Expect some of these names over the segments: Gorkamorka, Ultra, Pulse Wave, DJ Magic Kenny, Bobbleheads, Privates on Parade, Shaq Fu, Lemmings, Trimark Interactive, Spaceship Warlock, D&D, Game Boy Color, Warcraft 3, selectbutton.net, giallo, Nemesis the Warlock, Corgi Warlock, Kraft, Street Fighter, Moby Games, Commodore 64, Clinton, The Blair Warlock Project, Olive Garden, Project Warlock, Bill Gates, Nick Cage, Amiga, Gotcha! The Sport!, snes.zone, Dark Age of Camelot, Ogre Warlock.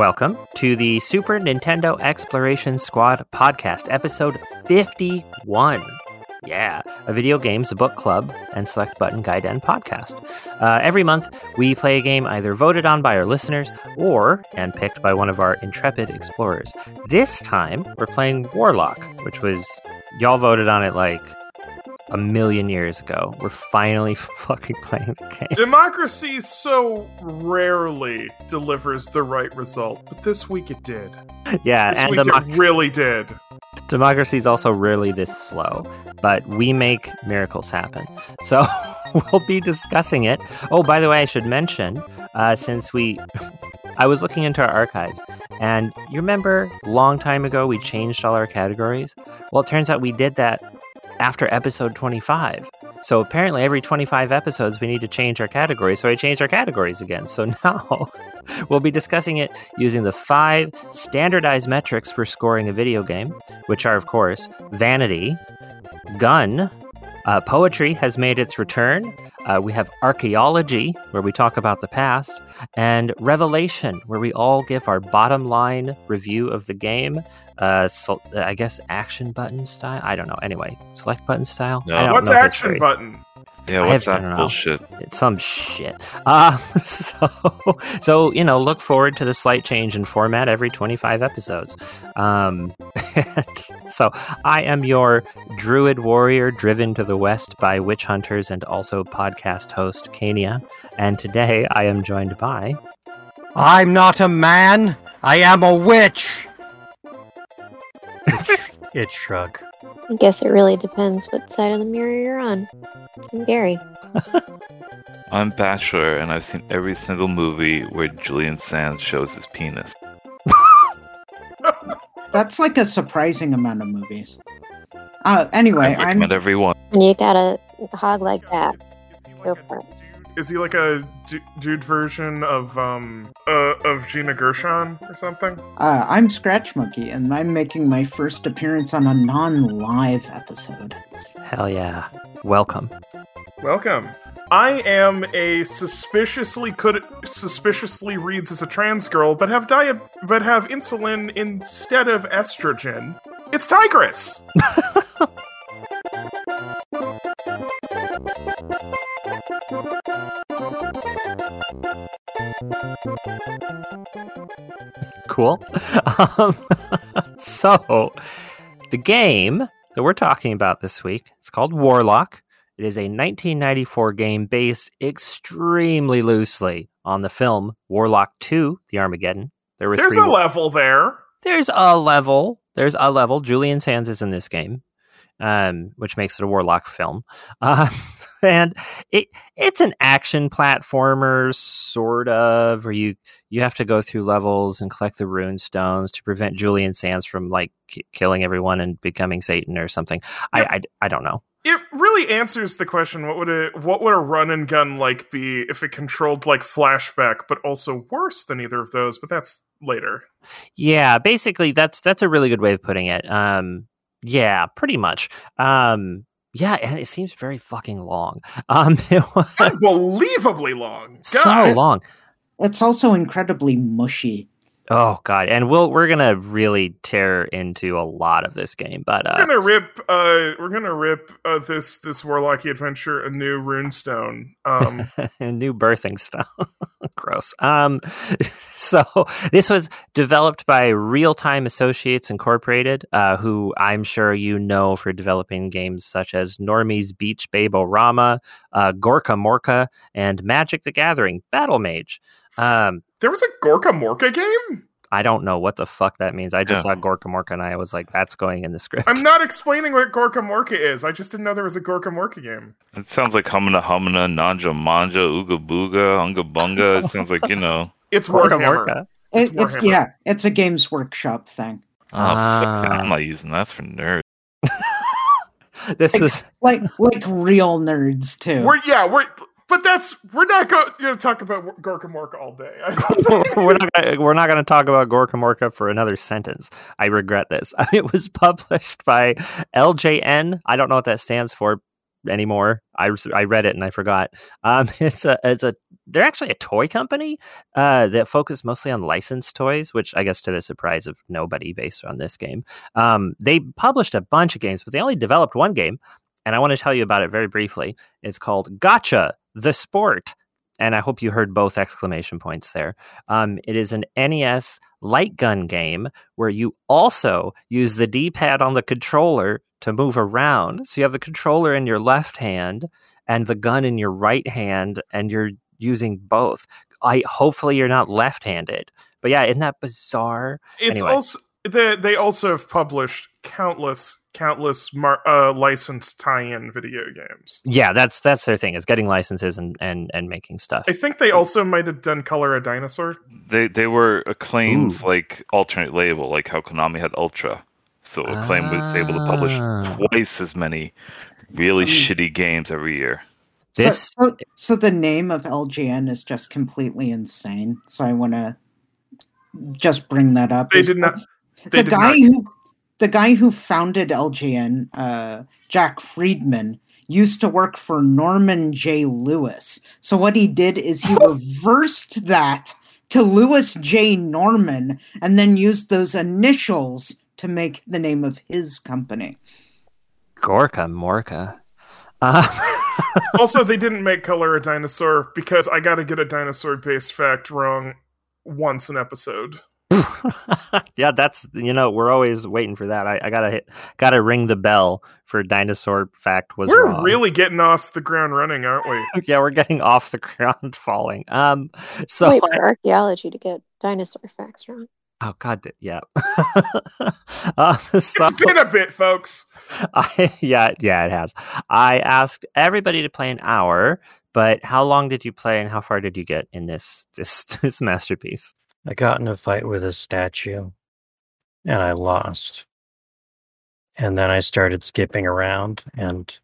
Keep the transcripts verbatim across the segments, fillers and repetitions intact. Welcome to the Super Nintendo Exploration Squad podcast, episode fifty-one. Yeah, a video games, a book club, and select button Gaiden podcast. Uh, every month, we play a game either voted on by our listeners or and picked by one of our intrepid explorers. This time, we're playing Warlock, which was, y'all voted on it like a million years ago. We're finally fucking playing the game. Democracy so rarely delivers the right result, but this week it did. Yeah, this and week democ- it really did. Democracy is also rarely this slow, but we make miracles happen. So we'll be discussing it. Oh, by the way, I should mention, uh, since we... I was looking into our archives, and you remember a long time ago we changed all our categories? Well, it turns out we did that after episode twenty-five. So apparently every twenty-five episodes we need to change our categories, so I changed our categories again. So now we'll be discussing it using the five standardized metrics for scoring a video game, which are, of course, vanity, gun, uh, poetry has made its return, uh, we have archaeology, where we talk about the past, and revelation, where we all give our bottom line review of the game. Uh, so, I guess action button style? I don't know. Anyway, select button style? No. I don't what's know action button? Yeah, what's have, that bullshit? It's some shit. Uh, so, so, you know, look forward to the slight change in format every twenty-five episodes. Um, so I am your druid warrior driven to the west by witch hunters and also podcast host Kania. And today I am joined by... I'm not a man. I am a witch. It shrug. I guess it really depends what side of the mirror you're on. I'm Gary. I'm Bachelor, and I've seen every single movie where Julian Sands shows his penis. That's like a surprising amount of movies. Uh, anyway, I recommend I'm... everyone. When you got a hog like that, go for it. Is he like a d- dude version of um uh, of Gina Gershon or something? Uh, I'm Scratch Monkey, and I'm making my first appearance on a non-live episode. Hell yeah. Welcome. Welcome. I am a suspiciously could suspiciously reads as a trans girl, but have dia- but have insulin instead of estrogen. It's Tigress! Cool. Um, so, the game that we're talking about this week, it's called Warlock. It is a nineteen ninety-four game based extremely loosely on the film Warlock two: The Armageddon. There were There's three... a level there. There's a level. There's a level. Julian Sands is in this game, um, which makes it a Warlock film. Uh, And it it's an action platformer, sort of, where you, you have to go through levels and collect the rune stones to prevent Julian Sands from, like, k- killing everyone and becoming Satan or something. It, I, I, I don't know. It really answers the question, what would a, what would a run and gun like be if it controlled, like, Flashback, but also worse than either of those, but that's later. Yeah, basically, that's that's a really good way of putting it. Um, yeah, pretty much. Um Yeah, and it seems very fucking long. Um, it was unbelievably long. God. So long. It's also incredibly mushy. Oh god, and we'll we're gonna really tear into a lot of this game, but uh, we're gonna rip. Uh, we're gonna rip uh, this this Warlocky adventure a new runestone, um, a new birthing stone. Gross. Um, so this was developed by Real Time Associates Incorporated, uh, who I'm sure you know for developing games such as Normie's Beach Babo Rama, uh, Gorkamorka, and Magic: The Gathering Battle Mage. Um, there was a Gorkamorka game? I don't know what the fuck that means. I just yeah. saw Gorkamorka and I was like, that's going in the script. I'm not explaining what Gorkamorka is. I just didn't know there was a Gorkamorka game. It sounds like Humana Humana, Nanja Manja, Ooga Booga, Unga Bunga. It sounds like, you know. It's Warhammer. It's, it's, it's Yeah, it's a Games Workshop thing. Oh, uh, fuck that. I'm not using that. That's for nerds. This like, is... Like, like real nerds, too. We're Yeah, we're... But that's we're not going to talk about Gorkamorka all day. we're not gonna, we're not going to talk about Gorkamorka for another sentence. I regret this. It was published by L J N. I don't know what that stands for anymore. I, I read it and I forgot. Um, it's a it's a they're actually a toy company uh, that focused mostly on licensed toys, which I guess to the surprise of nobody based on this game. Um, they published a bunch of games, but they only developed one game. And I want to tell you about it very briefly. It's called Gotcha! The Sport! And I hope you heard both exclamation points there. Um, it is an N E S light gun game where you also use the D-pad on the controller to move around. So you have the controller in your left hand and the gun in your right hand, and you're using both. I hopefully you're not left-handed. But yeah, isn't that bizarre? It's anyway. also they they also have published countless countless mar- uh, licensed tie-in video games. Yeah, that's that's their thing, is getting licenses and, and, and making stuff. I think they also might have done Color a Dinosaur. They they were Acclaim's Ooh. like alternate label, like how Konami had Ultra. So Acclaim ah. was able to publish twice as many really um, shitty games every year. This so, so, so the name of L J N is just completely insane. So I want to just bring that up. They is did not. They the did guy not. who the guy who founded L J N, uh, Jack Friedman, used to work for Norman J. Lewis. So what he did is he reversed that to Lewis J. Norman, and then used those initials to make the name of his company. Gorkamorka. Uh- also, they didn't make Color a Dinosaur because I gotta get a dinosaur-based fact wrong once an episode. Yeah, that's, you know, we're always waiting for that. I, I gotta hit, gotta ring the bell for dinosaur fact was we're wrong. Really getting off the ground running, aren't we? Yeah, we're getting off the ground falling. Um, so wait for archaeology to get dinosaur facts wrong. Oh, God, yeah. uh, so, it's been a bit, folks. I, yeah, yeah, it has. I asked everybody to play an hour, but how long did you play and how far did you get in this this, this masterpiece? I got in a fight with a statue, and I lost. And then I started skipping around and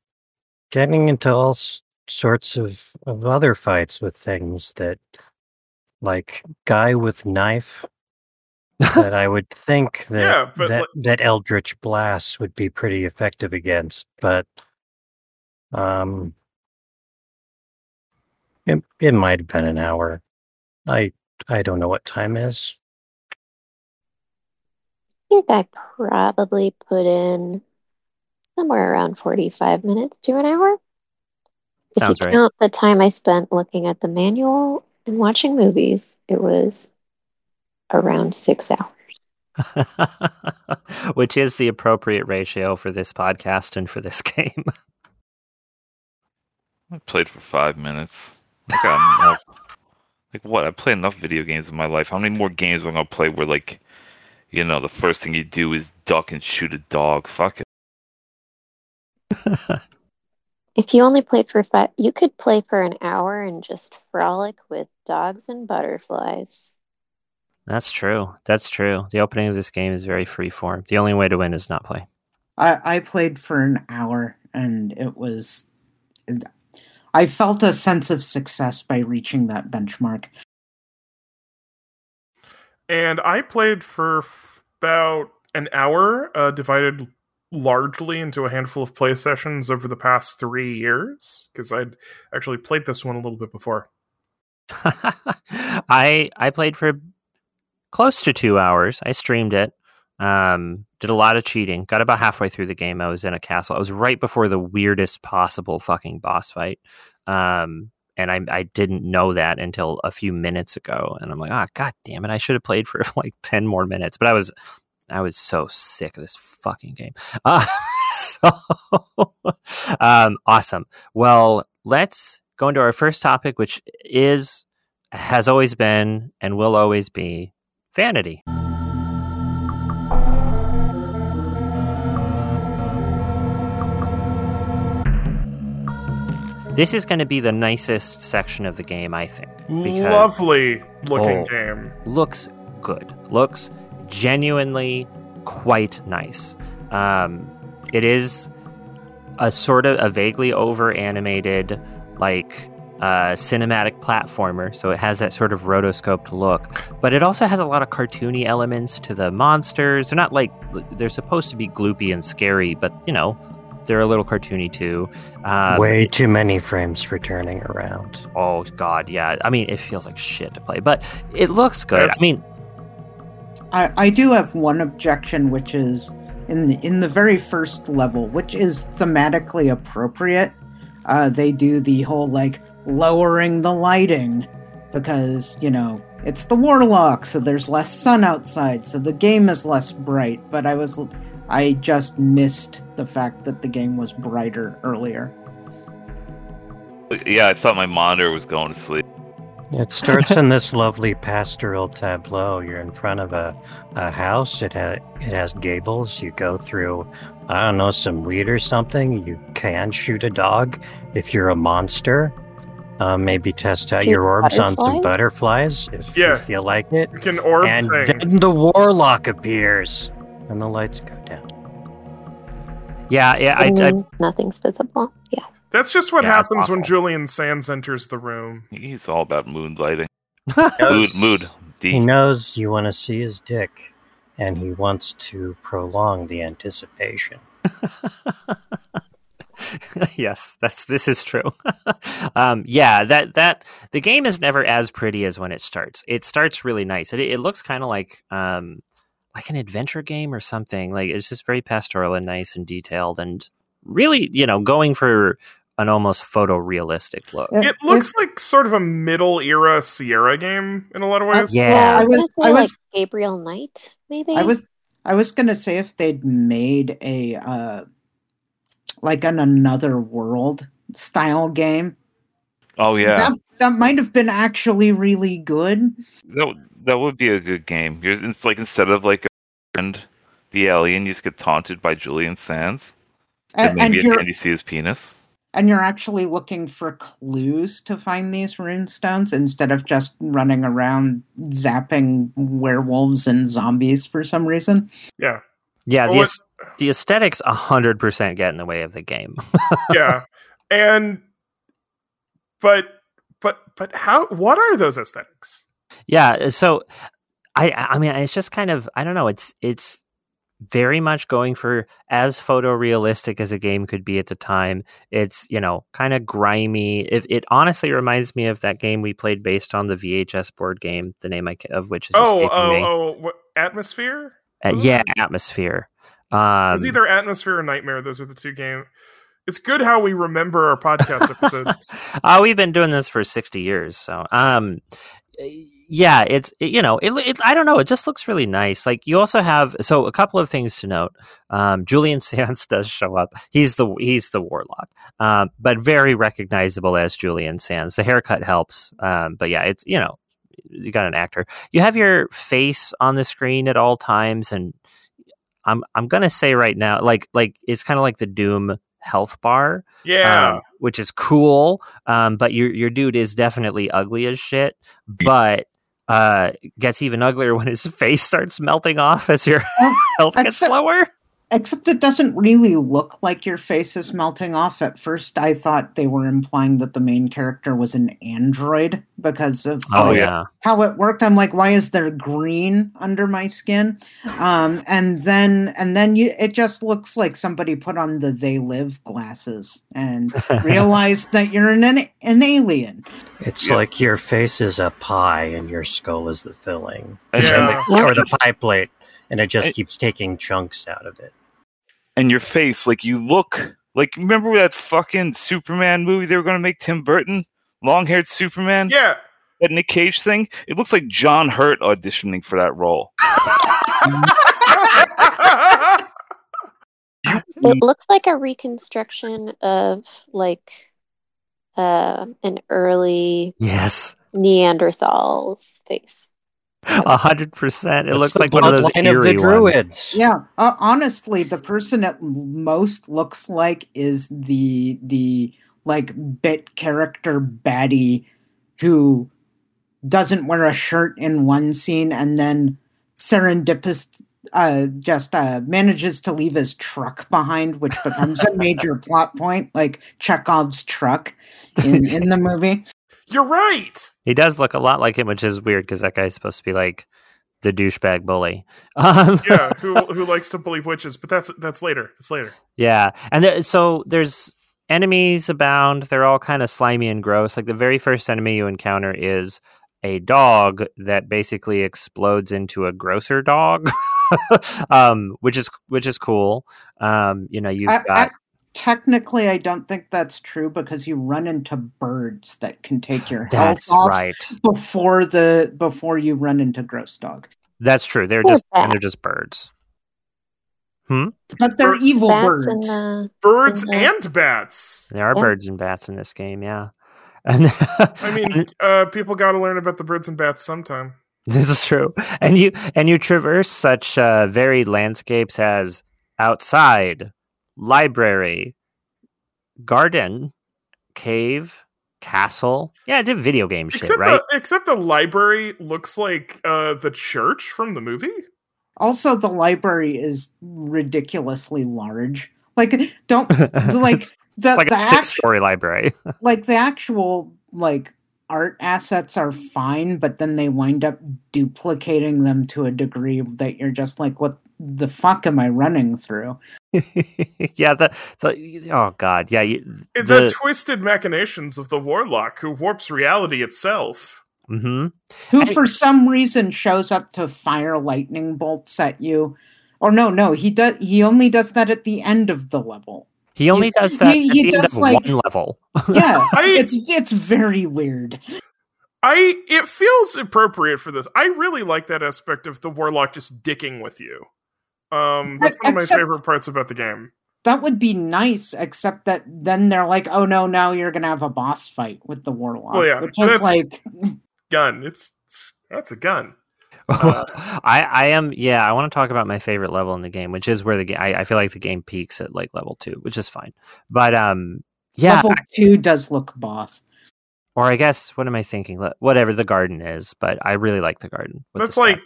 getting into all s- sorts of, of other fights with things that, like, guy with knife... that I would think that yeah, that, like, that Eldritch Blast would be pretty effective against, but um, it it might have been an hour. I I don't know what time is. I think I probably put in somewhere around forty-five minutes to an hour. If Sounds you count right. the time I spent looking at the manual and watching movies, it was around six hours. Which is the appropriate ratio for this podcast and for this game. I played for five minutes. I got enough. Like, what? I played enough video games in my life. How many more games am I going to play where, like, you know, the first thing you do is duck and shoot a dog? Fuck it. If you only played for five, you could play for an hour and just frolic with dogs and butterflies. That's true. That's true. The opening of this game is very free form. The only way to win is not play. I, I played for an hour, and it was... I felt a sense of success by reaching that benchmark. And I played for f- about an hour, uh, divided largely into a handful of play sessions over the past three years, because I'd actually played this one a little bit before. I I played for... close to two hours. I streamed it. Um, did a lot of cheating. Got about halfway through the game. I was in a castle. I was right before the weirdest possible fucking boss fight. Um, and I, I didn't know that until a few minutes ago. And I'm like, ah, oh, God damn it. I should have played for like ten more minutes. But I was I was so sick of this fucking game. Uh, so um, awesome. Well, let's go into our first topic, which is, has always been, and will always be, vanity. This is going to be the nicest section of the game, I think. Lovely looking oh, game. Looks good. Looks genuinely quite nice. Um, it is a sort of a vaguely over-animated, like... Uh, cinematic platformer, so it has that sort of rotoscoped look, but it also has a lot of cartoony elements to the monsters. They're not like, they're supposed to be gloopy and scary, but you know, They're a little cartoony too. Um, Way too many frames for turning around. Oh God, yeah. I mean, it feels like shit to play, but it looks good. Yes. I mean, I, I do have one objection, which is in the, in the very first level, which is thematically appropriate. Uh, they do the whole like lowering the lighting because, you know, it's the Warlock, so there's less sun outside, so the game is less bright. But I was, I just missed the fact that the game was brighter earlier. Yeah, I thought my monitor was going to sleep. It starts in this lovely pastoral tableau. You're in front of a, a house. It, ha- it has gables. You go through, I don't know, some wheat or something. You can shoot a dog if you're a monster. Uh, maybe test out Shoot your orbs on some butterflies if yeah. you feel like it. You can orb and things. Then the Warlock appears, and the lights go down. Yeah, yeah. I, I, nothing's visible. Yeah. That's just what yeah, happens when Julian Sands enters the room. He's all about moonlighting. mood, mood. Deep. He knows you want to see his dick, and he wants to prolong the anticipation. Yes, that's this is true. um, yeah, that that the game is never as pretty as when it starts. It starts really nice. It, it looks kind of like um, like an adventure game or something. Like it's just very pastoral and nice and detailed, and really, you know, going for an almost photorealistic look. It, it looks it, like sort of a middle era Sierra game in a lot of ways. Uh, yeah, yeah, I was, I was like Gabriel Knight. Maybe I was I was gonna say if they'd made a. Uh, like an Another World style game. Oh yeah, that, that might have been actually really good. That that would be a good game. It's like instead of like and the alien, you just get taunted by Julian Sands, and, and, maybe and, and you see his penis. And you're actually looking for clues to find these runestones instead of just running around zapping werewolves and zombies for some reason. Yeah, yeah. Well, the, The aesthetics one hundred percent get in the way of the game. Yeah. And, but, but, but how, what are those aesthetics? Yeah. So, I, I mean, it's just kind of, I don't know, it's, it's very much going for as photorealistic as a game could be at the time. It's, you know, kind of grimy. It, it honestly reminds me of that game we played based on the V H S board game, the name I, of which is Oh, oh, me. oh, what, Atmosphere? Uh, yeah, Atmosphere. Um, it was either Atmosphere or Nightmare. Those are the two games. It's good how we remember our podcast episodes. uh, we've been doing this for sixty years. So, um, yeah, it's, it, you know, it, it, I don't know. It just looks really nice. Like you also have, so a couple of things to note. Um, Julian Sands does show up. He's the, he's the Warlock, um, but very recognizable as Julian Sands. The haircut helps. Um, but yeah, it's, you know, you got an actor. You have your face on the screen at all times, and I'm I'm gonna say right now, like like it's kind of like the Doom health bar, yeah, um, which is cool. Um, but your your dude is definitely ugly as shit, but uh, gets even uglier when his face starts melting off as your well, health gets except, lower. Except it doesn't really look like your face is melting off. At first, I thought they were implying that the main character was an android because of oh, like, yeah. how it worked. I'm like, why is there green under my skin? Um, and then and then you, it just looks like somebody put on the They Live glasses and realized that you're an an alien. It's yeah. like your face is a pie and your skull is the filling. Yeah. The, or the pie plate. And it just it, keeps taking chunks out of it. And your face, like you look, like remember that fucking Superman movie they were going to make, Tim Burton? Long-haired Superman? Yeah. That Nick Cage thing? It looks like John Hurt auditioning for that role. It looks like a reconstruction of like uh, an early yes Neanderthal's face. A hundred percent. It it's looks like one of those eerie of druids. Ones. Yeah, uh, honestly, the person it most looks like is the the like bit character baddie who doesn't wear a shirt in one scene and then serendipitous uh, just uh, manages to leave his truck behind, which becomes a major plot point, like Chekhov's truck in, in the movie. You're right. He does look a lot like him, which is weird because that guy's supposed to be like the douchebag bully. Um, yeah, who who likes to bully witches, but that's that's later. That's later. Yeah, and th- so there's enemies abound. They're all kind of slimy and gross. Like the very first enemy you encounter is a dog that basically explodes into a grosser dog, um, which is which is cool. Um, you know, you've I, got. I, Technically, I don't think that's true because you run into birds that can take your health that's off right. before the before you run into gross dog. That's true. They're just and they're just birds. Hmm. But they're bats evil birds. The, birds the... and bats. There are yeah. birds and bats in this game. Yeah. And I mean, uh, people got to learn about the birds and bats sometime. This is true. And you and you traverse such uh, varied landscapes as outside. Library, garden, cave, castle. Yeah, it's a video game shit, except right? The, except the library looks like uh, the church from the movie. Also, the library is ridiculously large. Like, don't like the it's like the a six-story library. Like the actual like art assets are fine, but then they wind up duplicating them to a degree that you're just like, what the fuck am I running through? yeah, the so, oh god, yeah, you, the, the twisted machinations of the warlock who warps reality itself. Mm-hmm. Who and for it, some reason shows up to fire lightning bolts at you, or no, no, he does. He only does that at the end of the level. He only He's, does that he, at he the does end of like, one level. yeah, I, it's it's very weird. I it feels appropriate for this. I really like that aspect of the warlock just dicking with you. Um, that's one of my except, favorite parts about the game. That would be nice, except that then they're like, "Oh no, now you're gonna have a boss fight with the warlock." Well, yeah, which is like gun. It's, it's that's a gun. Uh, I, I am yeah. I want to talk about my favorite level in the game, which is where the game. I feel like the game peaks at like level two, which is fine. But um, yeah, level two does look boss. Or I guess, what am I thinking? Whatever the garden is, but I really like the garden. That's like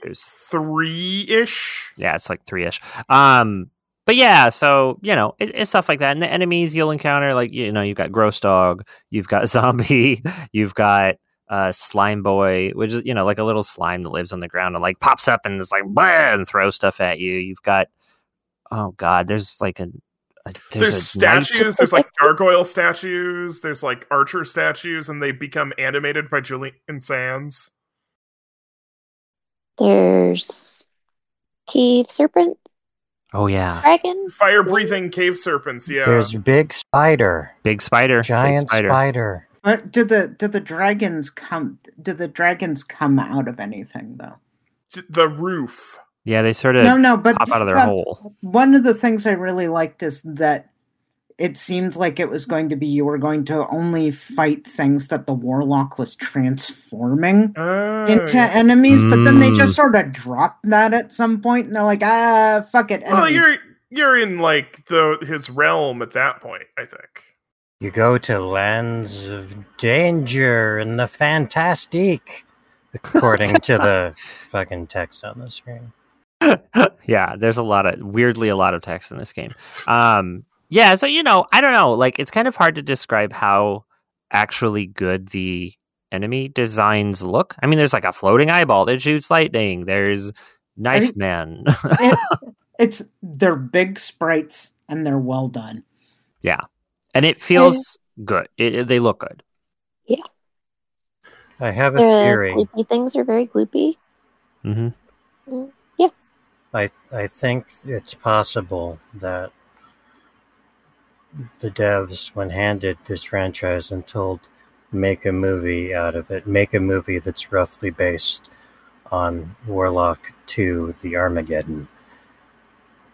three-ish? Yeah, it's like three-ish. Um, but yeah, so, you know, it, it's stuff like that. And the enemies you'll encounter, like, you know, you've got Gross Dog, you've got Zombie, you've got uh, Slime Boy, which is, you know, like a little slime that lives on the ground and, like, pops up and is like, blah, and throws stuff at you. You've got, oh, God, there's like a... There's, there's statues, there's like gargoyle statues, there's like archer statues, and they become animated by Julian Sands. There's cave serpents. Oh yeah. Dragon. Fire breathing cave serpents, yeah. There's big spider. Big spider. Giant big spider. spider. Uh, do the do the dragons come do the dragons come out of anything though? The roof. Yeah, they sort of no, no, but, pop out of their uh, hole. One of the things I really liked is that it seemed like it was going to be you were going to only fight things that the warlock was transforming oh. into enemies, mm. but then they just sort of dropped that at some point, and they're like, ah, fuck it. Enemies. Well, you're you're in like the his realm at that point, I think. You go to lands of danger and the fantastique, according to the fucking text on the screen. yeah, there's a lot of weirdly a lot of text in this game. Um, yeah, so you know, I don't know. Like, it's kind of hard to describe how actually good the enemy designs look. I mean, there's like a floating eyeball that shoots lightning. There's Knife I mean, Man. it, it's they're big sprites and they're well done. Yeah, and it feels yeah. good. It, it, they look good. Yeah, I have a their theory. Gloopy things are very gloopy. Mm-hmm. Mm-hmm. I I think it's possible that the devs, when handed this franchise and told, make a movie out of it, make a movie that's roughly based on Warlock two: The Armageddon,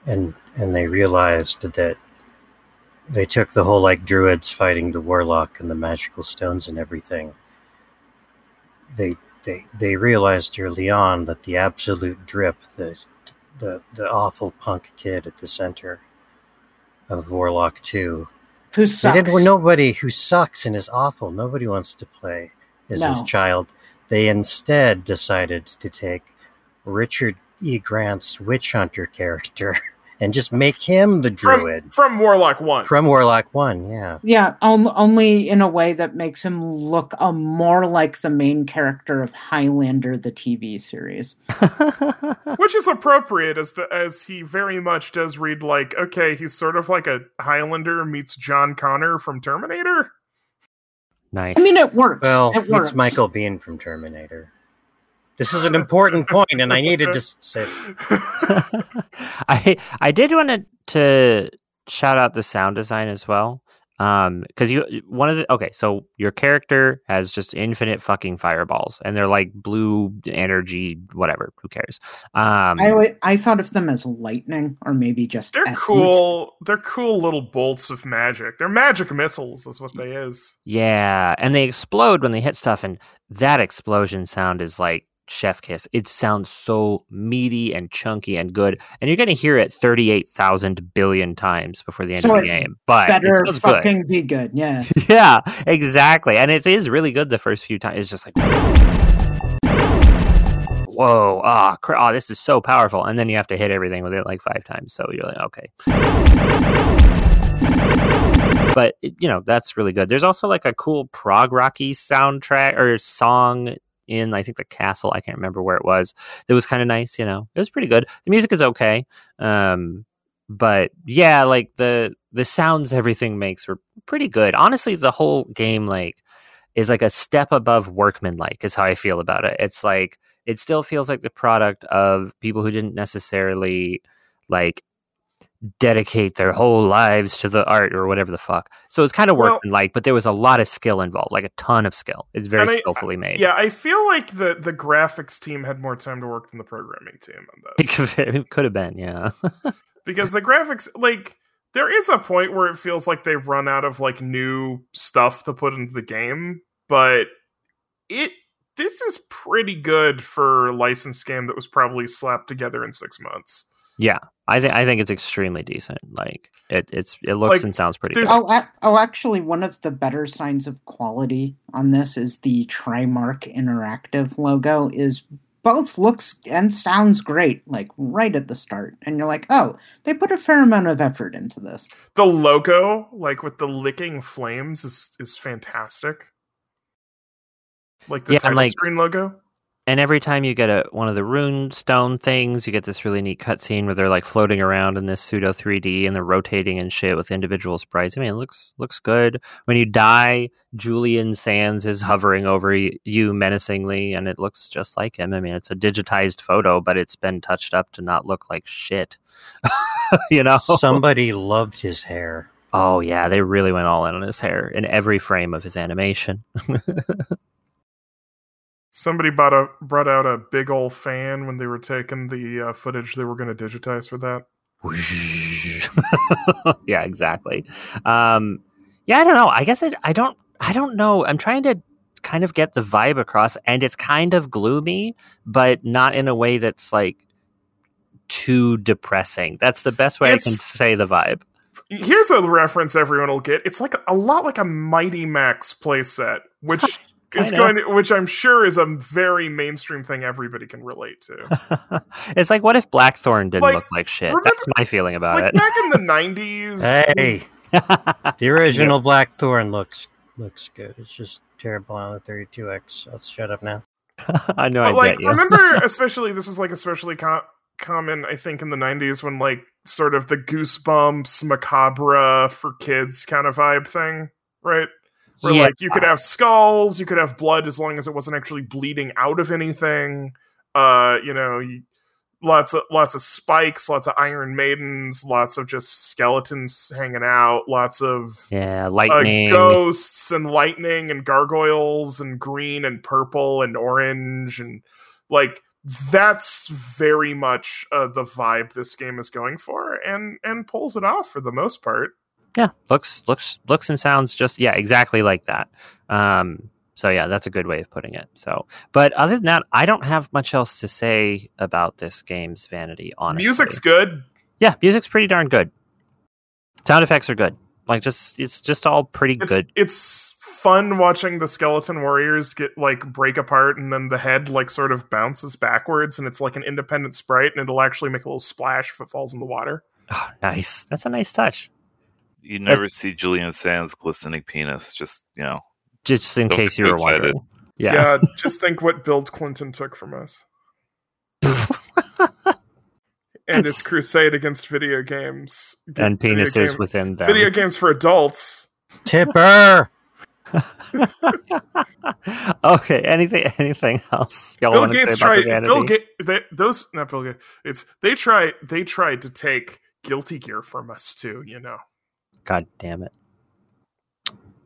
and and they realized that they took the whole like druids fighting the warlock and the magical stones and everything. They they they realized early on that the absolute drip the The, the awful punk kid at the center of Warlock two. Who sucks. Nobody who sucks and is awful. Nobody wants to play as no. his child. They instead decided to take Richard E. Grant's witch hunter character and just make him the druid. From, from Warlock one. From Warlock one, yeah. Yeah, on, only in a way that makes him look uh, more like the main character of Highlander, the T V series. Which is appropriate, as the, as he very much does read like, okay, he's sort of like a Highlander meets John Connor from Terminator. Nice. I mean, it works. Well, it works. It's Michael Biehn from Terminator. This is an important point, and I needed to say. I I did want to shout out the sound design as well, because um, you one of the okay, so your character has just infinite fucking fireballs, and they're like blue energy, whatever. Who cares? Um, I always, I thought of them as lightning, or maybe just they're essence. cool. They're cool little bolts of magic. They're magic missiles, is what they is. Yeah, and they explode when they hit stuff, and that explosion sound is like chef kiss. It sounds so meaty and chunky and good, and you're going to hear it thirty-eight thousand billion times before the end so of the game, but better it fucking good. be good yeah yeah exactly and it is really good the first few times. It's just like whoa, ah, cr- oh, this is so powerful, and then you have to hit everything with it like five times, so you're like okay. But you know, that's really good. There's also like a cool prog rocky soundtrack or song in, I think, the castle. I can't remember where it was. It was kind of nice, you know. It was pretty good. The music is okay. Um, but yeah, like the the sounds everything makes were pretty good. Honestly, the whole game like is like a step above workmanlike is how I feel about it. It's like it still feels like the product of people who didn't necessarily like dedicate their whole lives to the art or whatever the fuck. So it's kind of working well, like, but there was a lot of skill involved, like a ton of skill. It's very I, skillfully made. Yeah, I feel like the, the graphics team had more time to work than the programming team on this. It could have been, yeah. Because the graphics, like, there is a point where it feels like they run out of like new stuff to put into the game, but it this is pretty good for a licensed game that was probably slapped together in six months. Yeah, I think I think it's extremely decent. Like it, it's it looks like, and sounds pretty good. Oh, a- oh, actually, one of the better signs of quality on this is the Trimark Interactive logo. Is both looks and sounds great, like right at the start, and you're like, oh, they put a fair amount of effort into this. The logo, like with the licking flames, is is fantastic. Like the yeah, title like- screen logo. And every time you get a one of the rune stone things, you get this really neat cutscene where they're like floating around in this pseudo three D and they're rotating and shit with individual sprites. I mean, it looks looks good. When you die, Julian Sands is hovering over you menacingly, and it looks just like him. I mean, it's a digitized photo, but it's been touched up to not look like shit. You know, somebody loved his hair. Oh yeah, they really went all in on his hair in every frame of his animation. Somebody bought a, brought out a big old fan when they were taking the uh, footage they were going to digitize for that. Yeah, exactly. Um, yeah, I don't know. I guess I, I don't. I don't know. I'm trying to kind of get the vibe across, and it's kind of gloomy, but not in a way that's like too depressing. That's the best way it's, I can say the vibe. Here's a reference everyone will get. It's like a, a lot like a Mighty Max playset, which. It's going, to, which I'm sure is a very mainstream thing everybody can relate to. It's like, what if Blackthorn didn't like, look like shit? Remember, that's my feeling about like it. Back in the nineties, hey, the original yeah. Blackthorn looks looks good. It's just terrible on the thirty-two X. Let's shut up now. I know. But I like, get you. Remember, especially this was like especially com- common, I think, in the nineties when like sort of the Goosebumps, Macabre for kids kind of vibe thing, right? Where, yeah. like, you could have skulls, you could have blood as long as it wasn't actually bleeding out of anything. Uh, you know, you, lots of lots of spikes, lots of Iron Maidens, lots of just skeletons hanging out, lots of yeah, lightning. Uh, ghosts and lightning and gargoyles and green and purple and orange. And, like, that's very much uh, the vibe this game is going for and, and pulls it off for the most part. Yeah, looks looks looks and sounds just yeah, exactly like that. Um, so yeah, that's a good way of putting it. So, but other than that, I don't have much else to say about this game's vanity. Honestly, music's good. Yeah, music's pretty darn good. Sound effects are good. Like just it's just all pretty it's, good. It's fun watching the skeleton warriors get like break apart, and then the head like sort of bounces backwards, and it's like an independent sprite, and it'll actually make a little splash if it falls in the water. Oh, nice. That's a nice touch. You never That's... see Julian Sands' glistening penis. Just, you know. Just in case you were excited. Wondering. Yeah. yeah, just think what build Clinton took from us. And his crusade against video games. And video penises game, within them. Video games for adults. Tipper! Okay, anything anything else y'all Bill Gates tried Bill Ga- they, those not Bill Gates it's they try they tried to take Guilty Gear from us too, you know. God damn it.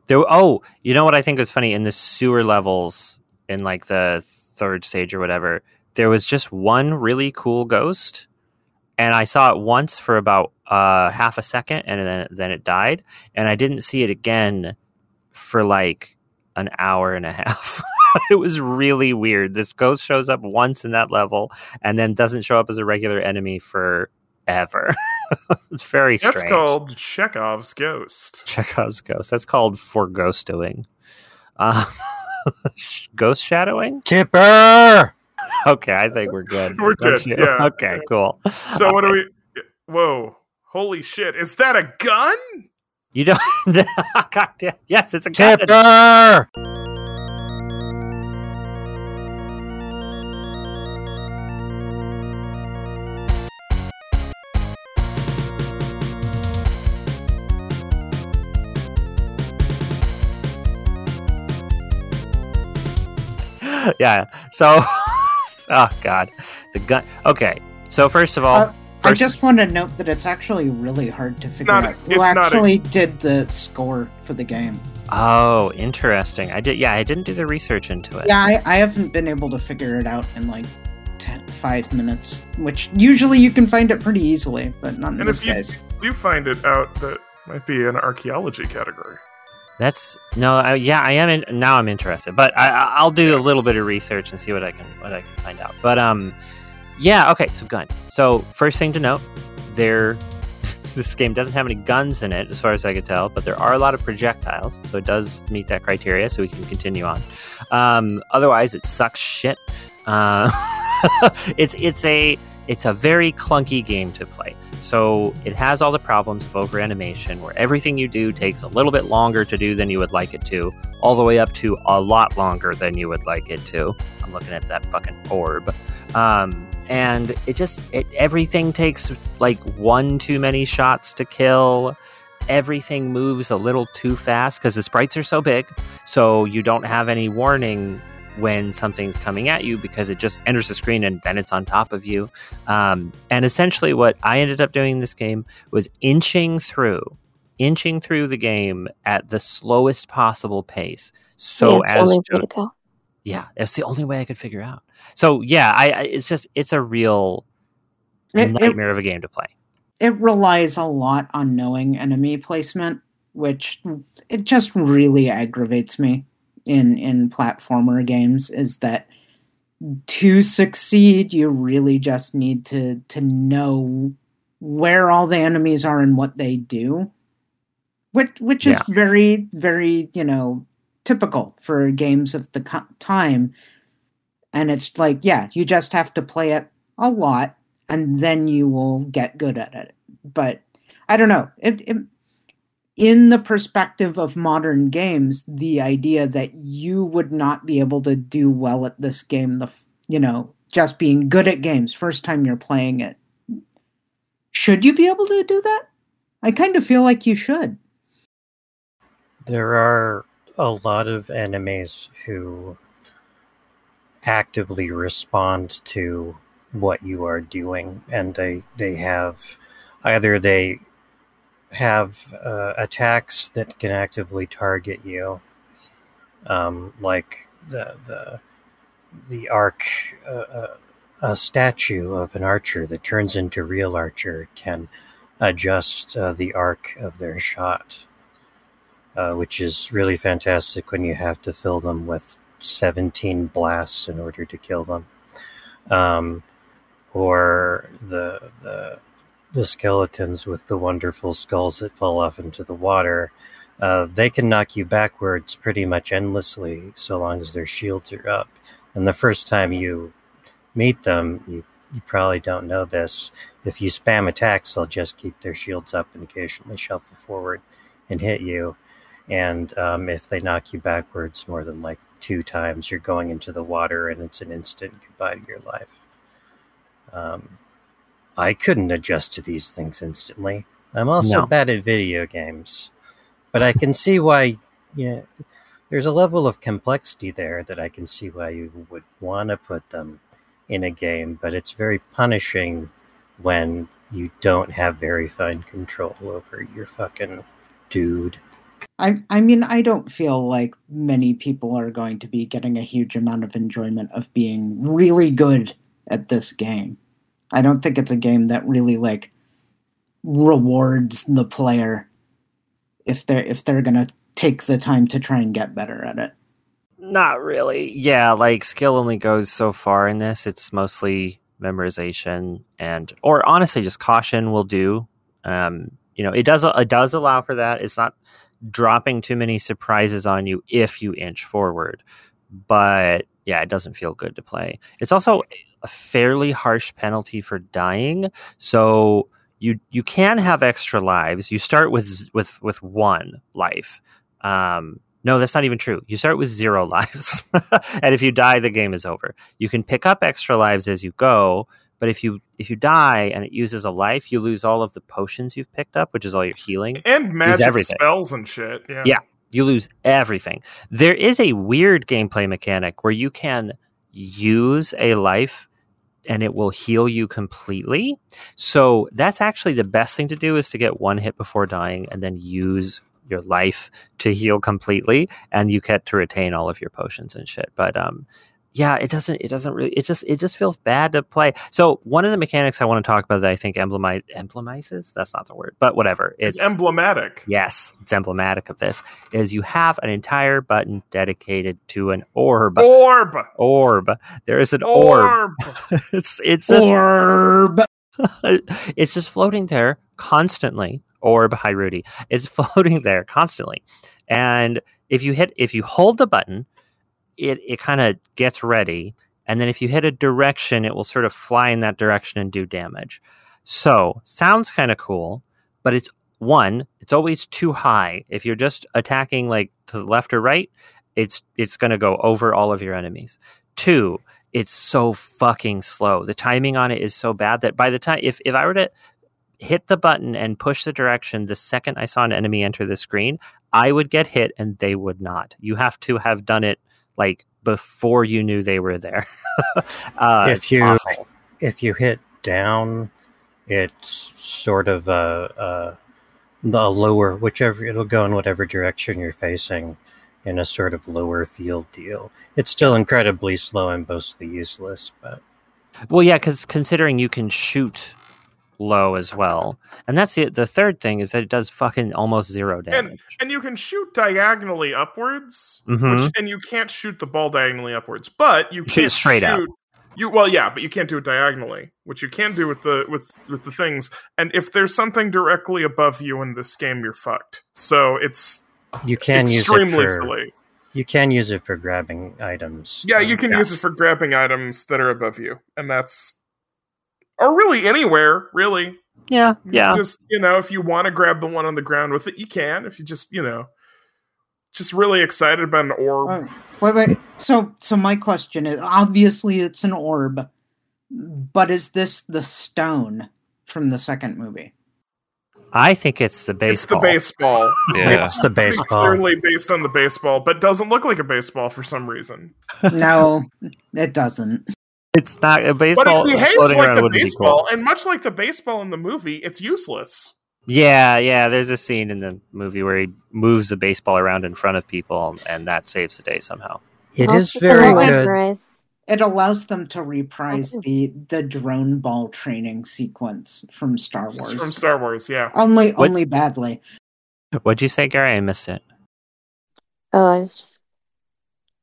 There oh, you know what I think was funny in the sewer levels in like the third stage or whatever, there was just one really cool ghost and I saw it once for about uh, half a second and then then it died and I didn't see it again for like an hour and a half. It was really weird. This ghost shows up once in that level and then doesn't show up as a regular enemy forever. It's very strange. That's called Chekhov's ghost. Chekhov's ghost. That's called forghostoing. Uh, ghost shadowing? Tipper! Okay, I think we're good. We're good, yeah. Okay, cool. So All what right. are we... Whoa. Holy shit. Is that a gun? You don't. God damn. Yes, it's a captain. Tipper! Yeah. So, oh god, the gun. Okay. So first of all. Uh- I just want to note that it's actually really hard to figure not, out who actually a... did the score for the game. Oh, interesting. I did. Yeah, I didn't do the research into it. Yeah, I, I haven't been able to figure it out in like ten, five minutes, which usually you can find it pretty easily, but not in and this case. And if you do find it out, that might be an archaeology category. That's no. I, yeah, I am in, now. I'm interested, but I, I'll do a little bit of research and see what I can what I can find out. But um. Yeah, okay, so gun. So, first thing to note, there, this game doesn't have any guns in it, as far as I could tell, but there are a lot of projectiles, so it does meet that criteria, so we can continue on. Um, otherwise, it sucks shit. Uh, it's it's a it's a very clunky game to play. So, it has all the problems of over-animation, where everything you do takes a little bit longer to do than you would like it to, all the way up to a lot longer than you would like it to. I'm looking at that fucking orb. Um... And it just, it, everything takes like one too many shots to kill. Everything moves a little too fast because the sprites are so big. So you don't have any warning when something's coming at you because it just enters the screen and then it's on top of you. Um, and essentially what I ended up doing in this game was inching through, inching through the game at the slowest possible pace. So yeah, as to... Yeah, it's the only way I could figure out. So yeah, I, I it's just it's a real it, nightmare it, of a game to play. It relies a lot on knowing enemy placement, which it just really aggravates me in in platformer games. Is that to succeed, you really just need to to know where all the enemies are and what they do, which which is yeah. very very you know. typical for games of the co- time. And it's like, yeah, you just have to play it a lot and then you will get good at it. But I don't know. It, it, in the perspective of modern games, the idea that you would not be able to do well at this game, the you know, just being good at games, first time you're playing it. Should you be able to do that? I kind of feel like you should. There are a lot of enemies who actively respond to what you are doing, and they they have either they have uh, attacks that can actively target you, um, like the the the arc, uh, a statue of an archer that turns into real archer can adjust uh, the arc of their shot. Uh, which is really fantastic when you have to fill them with seventeen blasts in order to kill them. Um, or the, the the skeletons with the wonderful skulls that fall off into the water. Uh, they can knock you backwards pretty much endlessly so long as their shields are up. And the first time you meet them, you you probably don't know this. If you spam attacks, they'll just keep their shields up and occasionally shuffle forward and hit you. And um, if they knock you backwards more than like two times, you're going into the water, and it's an instant goodbye to your life. Um, I couldn't adjust to these things instantly. I'm also no. bad at video games, but I can see why. Yeah, you know, there's a level of complexity there that I can see why you would want to put them in a game, but it's very punishing when you don't have very fine control over your fucking dude. I I mean, I don't feel like many people are going to be getting a huge amount of enjoyment of being really good at this game. I don't think it's a game that really like rewards the player if they're if they're gonna take the time to try and get better at it. Not really. Yeah, like skill only goes so far in this. It's mostly memorization and, or honestly, just caution will do. Um, you know, it does it does allow for that. It's not dropping too many surprises on you if you inch forward, but yeah, it doesn't feel good to play. It's also a fairly harsh penalty for dying, so you you can have extra lives. You start with with with one life. Um, no, that's not even true. You start with zero lives, and if you die, the game is over. You can pick up extra lives as you go, but if you if you die and it uses a life, you lose all of the potions you've picked up, which is all your healing and magic spells and shit. Yeah. yeah, you lose everything. There is a weird gameplay mechanic where you can use a life and it will heal you completely. So that's actually the best thing to do, is to get one hit before dying and then use your life to heal completely, and you get to retain all of your potions and shit. But um, yeah, it doesn't. It doesn't really. It just. It just feels bad to play. So one of the mechanics I want to talk about that I think emblemize emblemizes. That's not the word, but whatever. It's, it's emblematic. Yes, it's emblematic of this. Is you have an entire button dedicated to an orb. Orb. Orb. There is an orb. orb. it's it's just, orb. It's just floating there constantly. Orb, hi Rudy, is floating there constantly. And if you hit, if you hold the button, it, it kind of gets ready. And then if you hit a direction, it will sort of fly in that direction and do damage. So sounds kind of cool, but it's one, it's always too high. If you're just attacking like to the left or right, it's, it's going to go over all of your enemies. Two, it's so fucking slow. The timing on it is so bad that by the time, if, if I were to hit the button and push the direction the second I saw an enemy enter the screen, I would get hit and they would not. You have to have done it like before you knew they were there. uh, if you awful. if you hit down, it's sort of a, a the lower whichever it'll go in whatever direction you're facing in a sort of lower field deal. It's still incredibly slow and mostly useless, but well, yeah, because considering you can shoot low as well, and that's it. The third thing is that it does fucking almost zero damage, and, and you can shoot diagonally upwards, mm-hmm. which, and you can't shoot the ball diagonally upwards, but you, you can shoot straight shoot, up. You well, yeah, but you can't do it diagonally, which you can do with the with with the things. And if there's something directly above you in this game, you're fucked. So it's you can extremely use it for, silly. You can use it for grabbing items. Yeah, um, you can yes. use it for grabbing items that are above you, and that's. Or really anywhere, really. Yeah, yeah. Just, you know, if you want to grab the one on the ground with it, you can. If you just, you know, just really excited about an orb. Right. Wait, wait. So, so my question is, obviously it's an orb, but is this the stone from the second movie? I think it's the baseball. It's the baseball. yeah. It's the baseball. Clearly based on the baseball, but doesn't look like a baseball for some reason. No, it doesn't. It's not a baseball. But it behaves like the baseball, and much like the baseball in the movie, it's useless. Yeah, yeah. There's a scene in the movie where he moves the baseball around in front of people, and that saves the day somehow. It is very good. It allows them to reprise the, the drone ball training sequence from Star Wars. From Star Wars, yeah. Only, only badly. What'd you say, Gary? I missed it. Oh, I was just.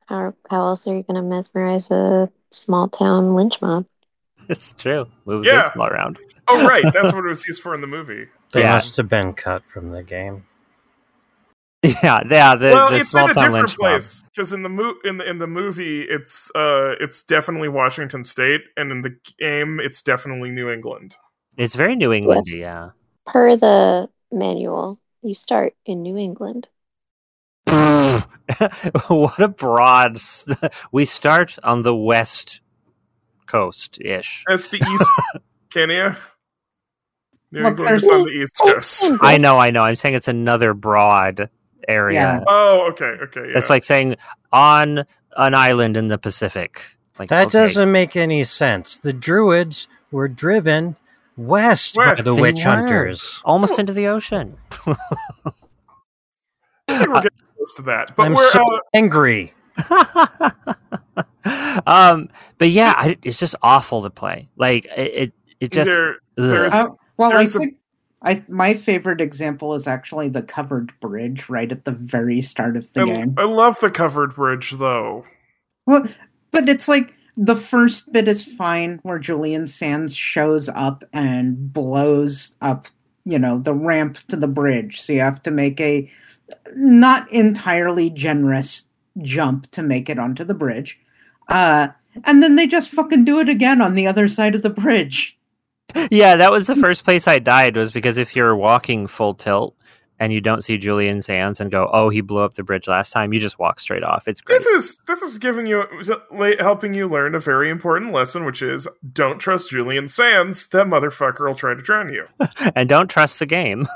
How, how else are you going to mesmerize a small town lynch mob? It's true. Move yeah. the baseball around. Oh, right. That's what it was used for in the movie. They yeah. must have been cut from the game. Yeah, yeah. The, well, the it's in a different Lynch place because in the mo- in the in the movie, it's uh, it's definitely Washington State, and in the game, it's definitely New England. It's very New England, yes. Yeah. Per the manual, you start in New England. What a broad! St- we start on the West Coast ish. That's the East, Kenya. New Look, England is on the East Coast. I know, I know. I'm saying it's another broad area. Yeah. Oh, okay, okay. Yeah. It's like saying on an island in the Pacific. Like that okay. doesn't make any sense. The Druids were driven west, west. by the they witch were. hunters, almost well, into the ocean. I think we're getting close to that, but I'm we're so uh... angry. um, but yeah, I, it's just awful to play. Like it, it, it just. There, Well, There's I think a... I my favorite example is actually the covered bridge right at the very start of the I, game. I love the covered bridge, though. Well, but it's like the first bit is fine, where Julian Sands shows up and blows up, you know, the ramp to the bridge. So you have to make a not entirely generous jump to make it onto the bridge. Uh, and then they just fucking do it again on the other side of the bridge. Yeah, that was the first place I died, was because if you're walking full tilt and you don't see Julian Sands and go, oh, he blew up the bridge last time, you just walk straight off. It's great. This is this is giving you helping you learn a very important lesson, which is don't trust Julian Sands. That motherfucker will try to drown you. And don't trust the game.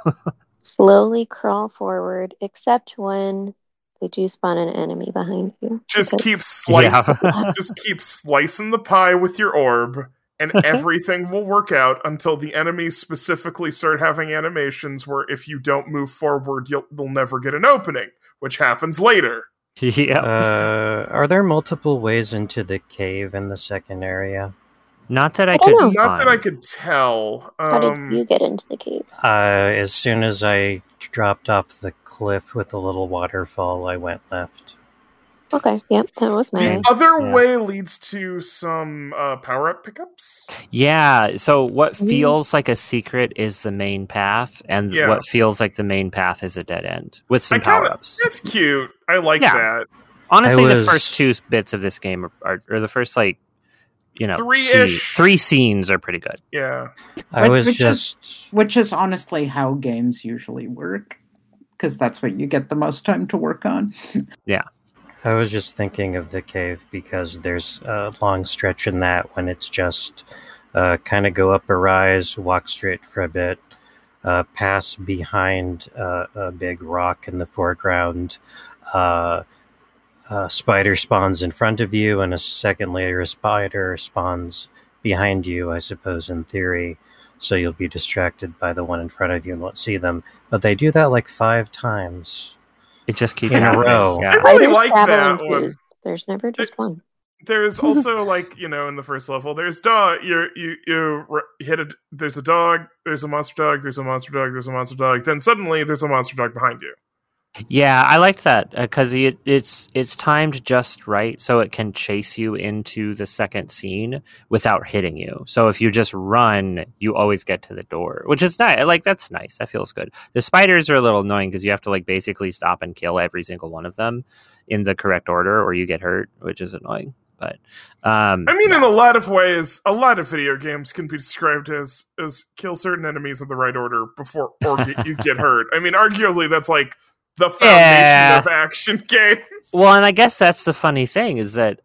Slowly crawl forward, except when they do spawn an enemy behind you. Just because... keep slicing, yeah. Just keep slicing the pie with your orb. And everything will work out until the enemies specifically start having animations where if you don't move forward, you'll, you'll never get an opening, which happens later. Yeah. Uh, are there multiple ways into the cave in the second area? Not that I, I could. Not find. that I could tell. Um, How did you get into the cave? Uh, as soon as I dropped off the cliff with a little waterfall, I went left. Okay, yep, that was my The other yeah. way leads to some uh, power-up pickups. Yeah, so what feels like a secret is the main path, and yeah. what feels like the main path is a dead end, with some I power-ups. Kinda, that's cute. I like yeah. that. Honestly, was... the first two bits of this game, are, are or the first, like, you know, Three-ish. three scenes are pretty good. Yeah. I which, was which just... Is, which is honestly how games usually work, because that's what you get the most time to work on. Yeah. I was just thinking of the cave because there's a long stretch in that when it's just uh, kind of go up a rise, walk straight for a bit, uh, pass behind uh, a big rock in the foreground, uh, a spider spawns in front of you, and a second later a spider spawns behind you, I suppose, in theory. So you'll be distracted by the one in front of you and won't see them. But they do that like five times. It just keeps in a row. Yeah. I really I like that one. There's never just it, one. There's also like, you know, in the first level, there's dog. You you you hit a. There's a dog. There's a monster dog. There's a monster dog. There's a monster dog. Then suddenly there's a monster dog behind you. Yeah, I liked that because uh, it, it's it's timed just right, so it can chase you into the second scene without hitting you. So if you just run, you always get to the door, which is nice. Like that's nice. That feels good. The spiders are a little annoying because you have to like basically stop and kill every single one of them in the correct order, or you get hurt, which is annoying. But um, I mean, yeah. in a lot of ways, a lot of video games can be described as as kill certain enemies in the right order before or get, you get hurt. I mean, arguably, that's like. The foundation yeah. of action games. Well, and I guess that's the funny thing is that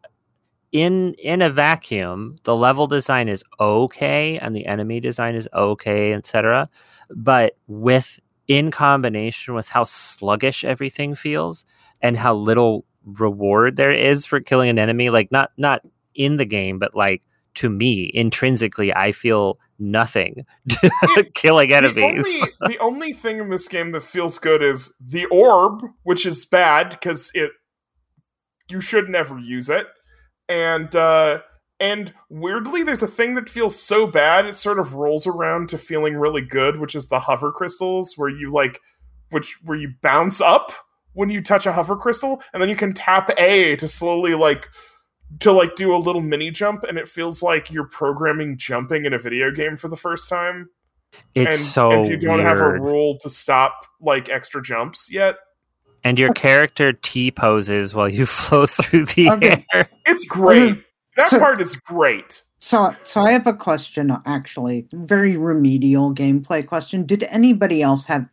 in in a vacuum, the level design is okay and the enemy design is okay, et cetera. But with in combination with how sluggish everything feels and how little reward there is for killing an enemy, like not not in the game, but like to me intrinsically, I feel. Nothing it, killing enemies. The only, the only thing in this game that feels good is the orb, which is bad because it you should never use it. And uh, and weirdly, there's a thing that feels so bad it sort of rolls around to feeling really good, which is the hover crystals, where you like, which where you bounce up when you touch a hover crystal, and then you can tap A to slowly like. To like do a little mini jump, and it feels like you're programming jumping in a video game for the first time. It's and, so and you don't weird. have a rule to stop like extra jumps yet. And your character T-poses while you float through the okay. air. It's great. Mm-hmm. That so, part is great. So so I have a question, actually. Very remedial gameplay question. Did anybody else have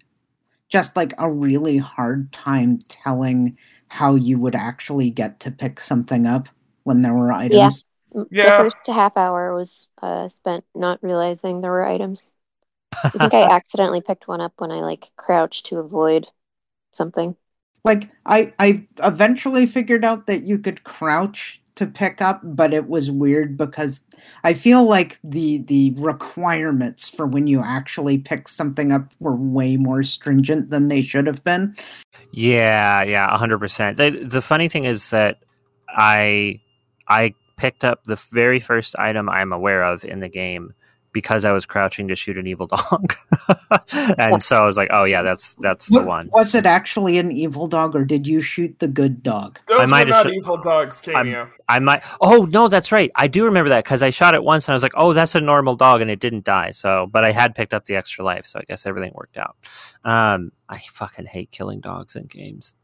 just like a really hard time telling how you would actually get to pick something up when there were items? Yeah. yeah. The first half hour was uh, spent not realizing there were items. I think I accidentally picked one up when I like crouched to avoid something. Like, I, I eventually figured out that you could crouch to pick up, but it was weird because I feel like the the requirements for when you actually pick something up were way more stringent than they should have been. Yeah, yeah, one hundred percent. The, the funny thing is that I I picked up the very first item I'm aware of in the game because I was crouching to shoot an evil dog. And so I was like, oh yeah, that's that's what, the one. Was it actually an evil dog, or did you shoot the good dog? Those I might were not sh- evil dogs, Cameo. I, I might... Oh, no, that's right. I do remember that, because I shot it once, and I was like, oh, that's a normal dog, and it didn't die. So, but I had picked up the extra life, so I guess everything worked out. Um, I fucking hate killing dogs in games.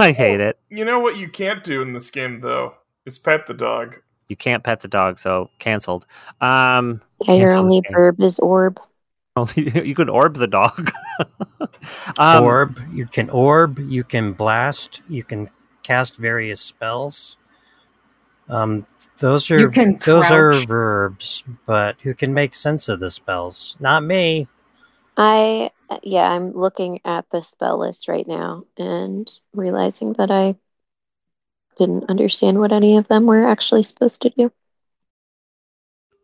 I hate it. You know what you can't do in this game, though, is pet the dog. You can't pet the dog, so canceled. Um, yeah, your only verb is orb. You could orb the dog. um, orb. You can orb. You can blast. You can cast various spells. Um, those are those are verbs, but who can make sense of the spells? Not me. I yeah, I'm looking at the spell list right now and realizing that I didn't understand what any of them were actually supposed to do.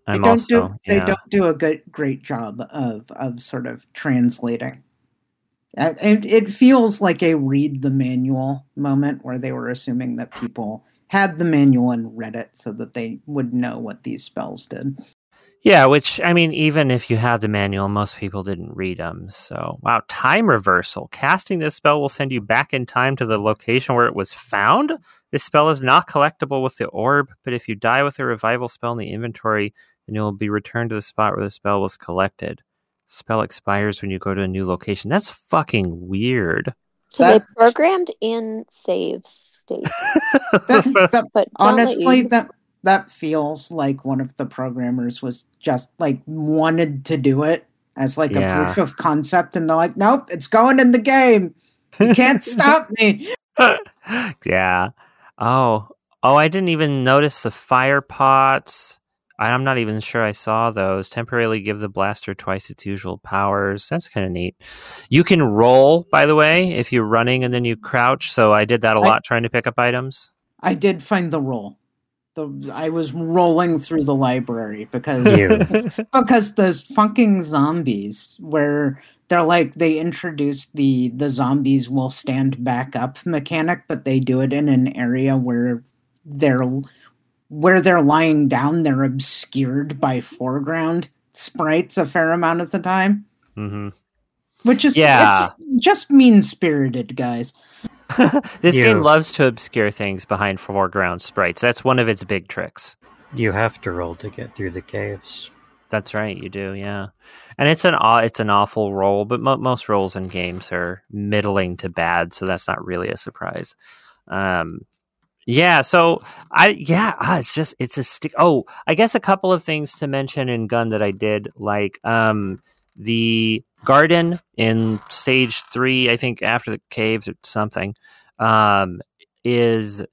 They don't, also, do, they yeah. don't do a good, great job of, of sort of translating. It, it feels like a read the manual moment where they were assuming that people had the manual and read it so that they would know what these spells did. Yeah, which, I mean, even if you had the manual, most people didn't read them. So, wow, time reversal. Casting this spell will send you back in time to the location where it was found. This spell is not collectible with the orb, but if you die with a revival spell in the inventory, then you will be returned to the spot where the spell was collected. Spell expires when you go to a new location. That's fucking weird. So that, they programmed in save state. that, that, but honestly, that... That feels like one of the programmers was just like wanted to do it as like yeah. a proof of concept. And they're like, nope, it's going in the game. You can't stop me. Yeah. Oh, oh, I didn't even notice the fire pots. I'm not even sure I saw those. Temporarily give the blaster twice its usual powers. That's kind of neat. You can roll, by the way, if you're running and then you crouch. So I did that a I, lot trying to pick up items. I did find the roll. The, I was rolling through the library because because those fucking zombies where they're like they introduced the the zombies will stand back up mechanic, but they do it in an area where they're where they're lying down, they're obscured by foreground sprites a fair amount of the time, mm-hmm. which is yeah. it's just mean-spirited, guys. This you, game loves to obscure things behind foreground sprites. That's one of its big tricks. You have to roll to get through the caves. That's right, you do, yeah. And it's an it's an awful roll, but mo- most rolls in games are middling to bad, so that's not really a surprise. Um, yeah, so I yeah, ah, it's just it's a stick. Oh, I guess a couple of things to mention in Gun that I did like. Um, the garden in stage three, I think after the caves or something, um, is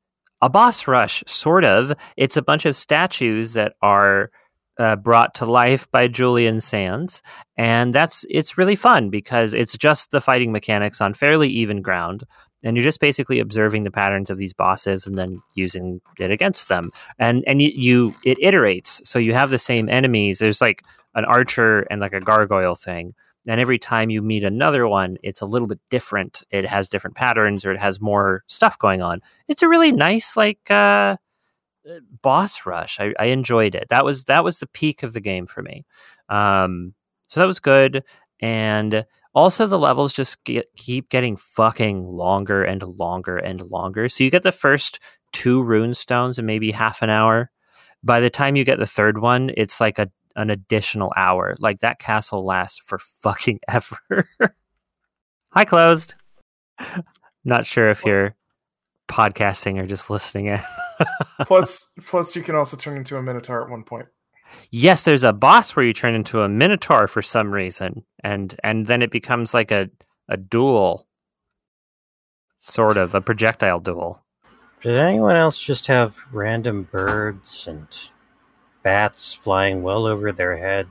a boss rush, sort of. It's a bunch of statues that are uh, brought to life by Julian Sands. And that's it's really fun because it's just the fighting mechanics on fairly even ground. And you're just basically observing the patterns of these bosses and then using it against them. And and you, you it iterates. So you have the same enemies. There's like an archer and like a gargoyle thing. And every time you meet another one, it's a little bit different. It has different patterns or it has more stuff going on. It's a really nice, like, uh, boss rush. I, I enjoyed it. That was that was the peak of the game for me. Um, so that was good. And also the levels just get, keep getting fucking longer and longer and longer. So you get the first two rune stones in maybe half an hour. By the time you get the third one, it's like a an additional hour. Like that castle lasts for fucking ever. Hi, closed. Not sure if you're podcasting or just listening in. plus, plus, you can also turn into a Minotaur at one point. Yes, there's a boss where you turn into a Minotaur for some reason, and and then it becomes like a, a duel, sort of a projectile duel. Did anyone else just have random birds and bats flying well over their head?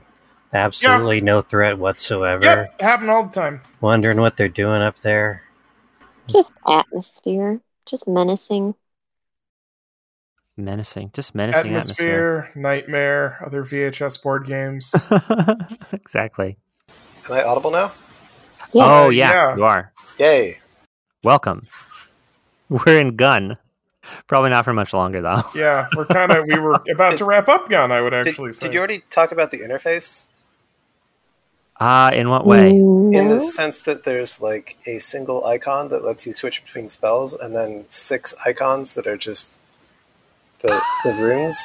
Absolutely yeah. no threat whatsoever. Yep, happen all the time. Wondering what they're doing up there. Just atmosphere, just menacing. Menacing, just menacing atmosphere, atmosphere. Nightmare, other V H S board games. Exactly. Am I audible now? Yeah. Oh yeah, yeah, you are. Yay! Welcome. We're in Gun. Probably not for much longer though. Yeah, we're kind of we were about did, to wrap up Gun. I would actually did, say. Did you already talk about the interface? Ah, uh, in what way? No. In the sense that there's like a single icon that lets you switch between spells, and then six icons that are just. The, the runes?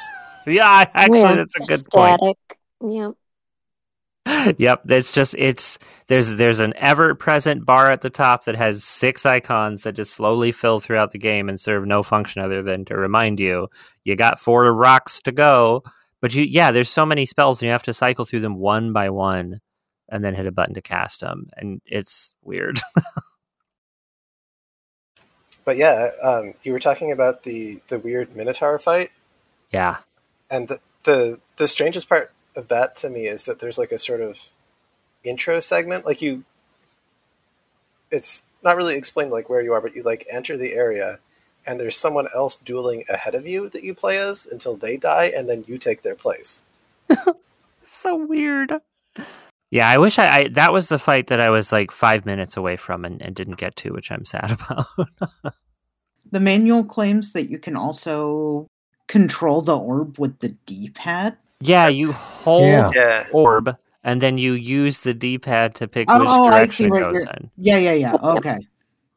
Yeah, actually, yeah, that's a good static. Point. Yeah. Yep, it's just, it's, there's there's an ever-present bar at the top that has six icons that just slowly fill throughout the game and serve no function other than to remind you, you got four rocks to go, but you, yeah, there's so many spells and you have to cycle through them one by one and then hit a button to cast them, and it's weird. But yeah, um, you were talking about the, the weird Minotaur fight. Yeah. And the, the the strangest part of that to me is that there's like a sort of intro segment. Like you, it's not really explained like where you are, but you like enter the area and there's someone else dueling ahead of you that you play as until they die and then you take their place. So weird. Yeah, I wish I, I... That was the fight that I was like five minutes away from and, and didn't get to, which I'm sad about. The manual claims that you can also control the orb with the D-pad. Yeah, you hold yeah. orb, and then you use the D-pad to pick oh, which oh, direction I see it goes in. Yeah, yeah, yeah. Okay.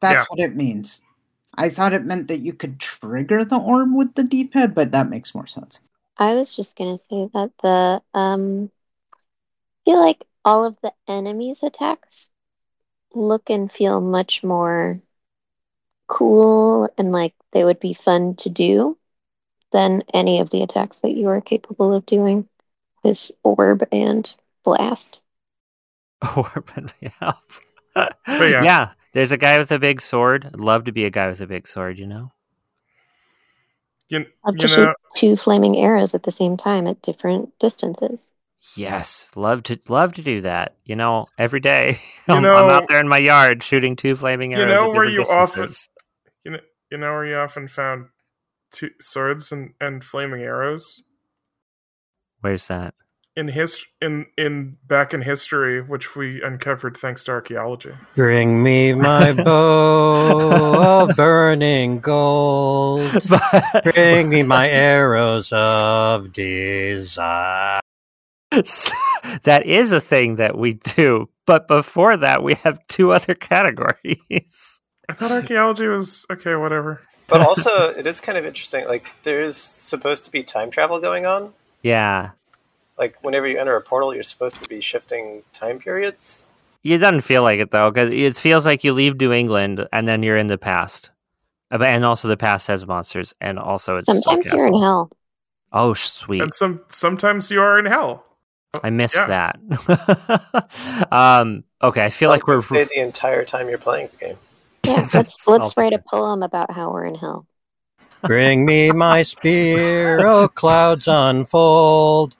That's yeah. what it means. I thought it meant that you could trigger the orb with the D-pad, but that makes more sense. I was just going to say that the... Um, I feel like all of the enemies' attacks look and feel much more cool and like they would be fun to do than any of the attacks that you are capable of doing with Orb and Blast. Orb and yeah. But yeah. Yeah, there's a guy with a big sword. I'd love to be a guy with a big sword, you know? You, I'd love to shoot two flaming arrows at the same time at different distances. Yes, love to love to do that. You know, every day I'm, you know, I'm out there in my yard shooting two flaming arrows. You know at where you distances. often, you know, you know where you often found two swords and, and flaming arrows. Where's that? In hist in in back in history, which we uncovered thanks to archaeology. Bring me my bow of burning gold. Bring me my arrows of desire. That is a thing that we do, but before that, we have two other categories. I thought archaeology was okay, whatever. But also, it is kind of interesting. Like, there is supposed to be time travel going on. Yeah. Like, whenever you enter a portal, you're supposed to be shifting time periods. It doesn't feel like it, though, because it feels like you leave New England and then you're in the past. And also, the past has monsters, and also it's sometimes sarcasm. You're in hell. Oh, sweet. And some sometimes you are in hell. I missed yeah. that. um, okay, I feel like, like we're... Stay the entire time you're playing the game. Yeah, let's, let's write a poem about how we're in hell. Bring me my spear, oh clouds unfold.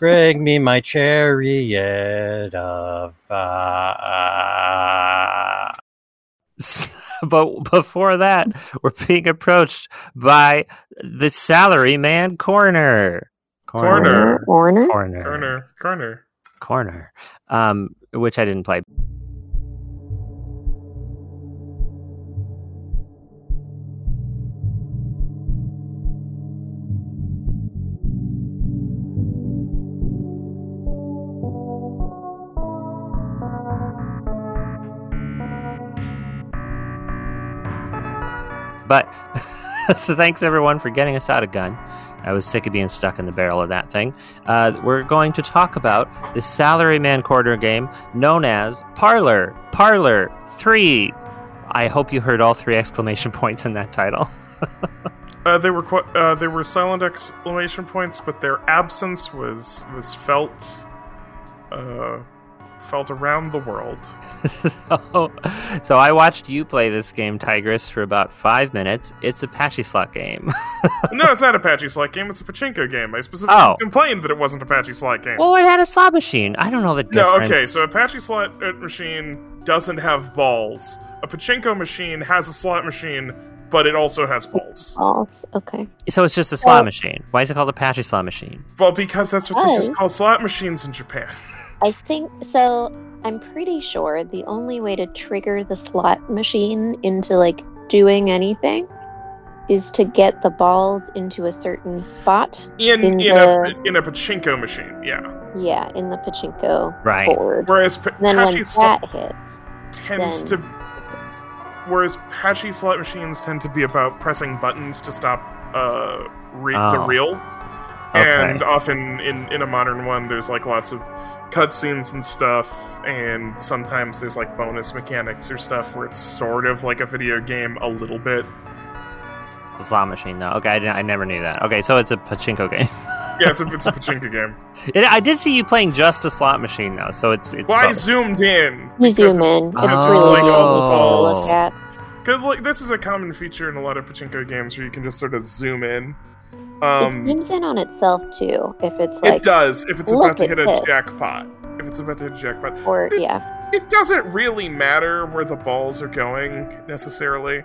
Bring me my chariot of... Uh... But before that, we're being approached by the Salaryman Corner. Corner. Corner. Corner. Corner. Corner. Corner. Um, which I didn't play. But so thanks everyone for getting us out of Gun. I was sick of being stuck in the barrel of that thing. Uh, we're going to talk about the Salaryman Corner game known as Parlor, Parlor three. I hope you heard all three exclamation points in that title. Uh, they were qu- uh, they were silent exclamation points, but their absence was was felt uh, felt around the world. so, so I watched you play this game, Tigress, for about five minutes. It's a patchy slot game. No, it's not a patchy slot game. It's a pachinko game. I specifically oh. complained that it wasn't a patchy slot game. Well, it had a slot machine. I don't know the difference. No, okay, so a patchy slot machine doesn't have balls. A pachinko machine has a slot machine, but it also has balls. Balls, okay. So it's just a slot oh. machine. Why is it called a patchy slot machine? Well, because that's what oh. they just call slot machines in Japan. I think, so I'm pretty sure the only way to trigger the slot machine into, like, doing anything is to get the balls into a certain spot. In in, in, the, a, in a pachinko machine, yeah. Yeah, in the pachinko right. board. Whereas pa- then patchy slot hits, tends to... Whereas patchy slot machines tend to be about pressing buttons to stop uh, re- oh. the reels. Okay. And often in, in a modern one, there's like lots of cutscenes and stuff, and sometimes there's like bonus mechanics or stuff where it's sort of like a video game a little bit. The slot machine, though. Okay, I, didn't, I never knew that. Okay, so it's a pachinko game. Yeah, it's a, it's a pachinko game. It, I did see you playing just a slot machine, though, so it's... it's well, both. I zoomed in. You zoom in. It's, oh. it's really like all the balls. Because like, this is a common feature in a lot of pachinko games where you can just sort of zoom in. Um, it zooms in on itself, too, if it's like... It does, if it's about to hit this. a jackpot. If it's about to hit a jackpot. Or, it, yeah. It doesn't really matter where the balls are going, necessarily.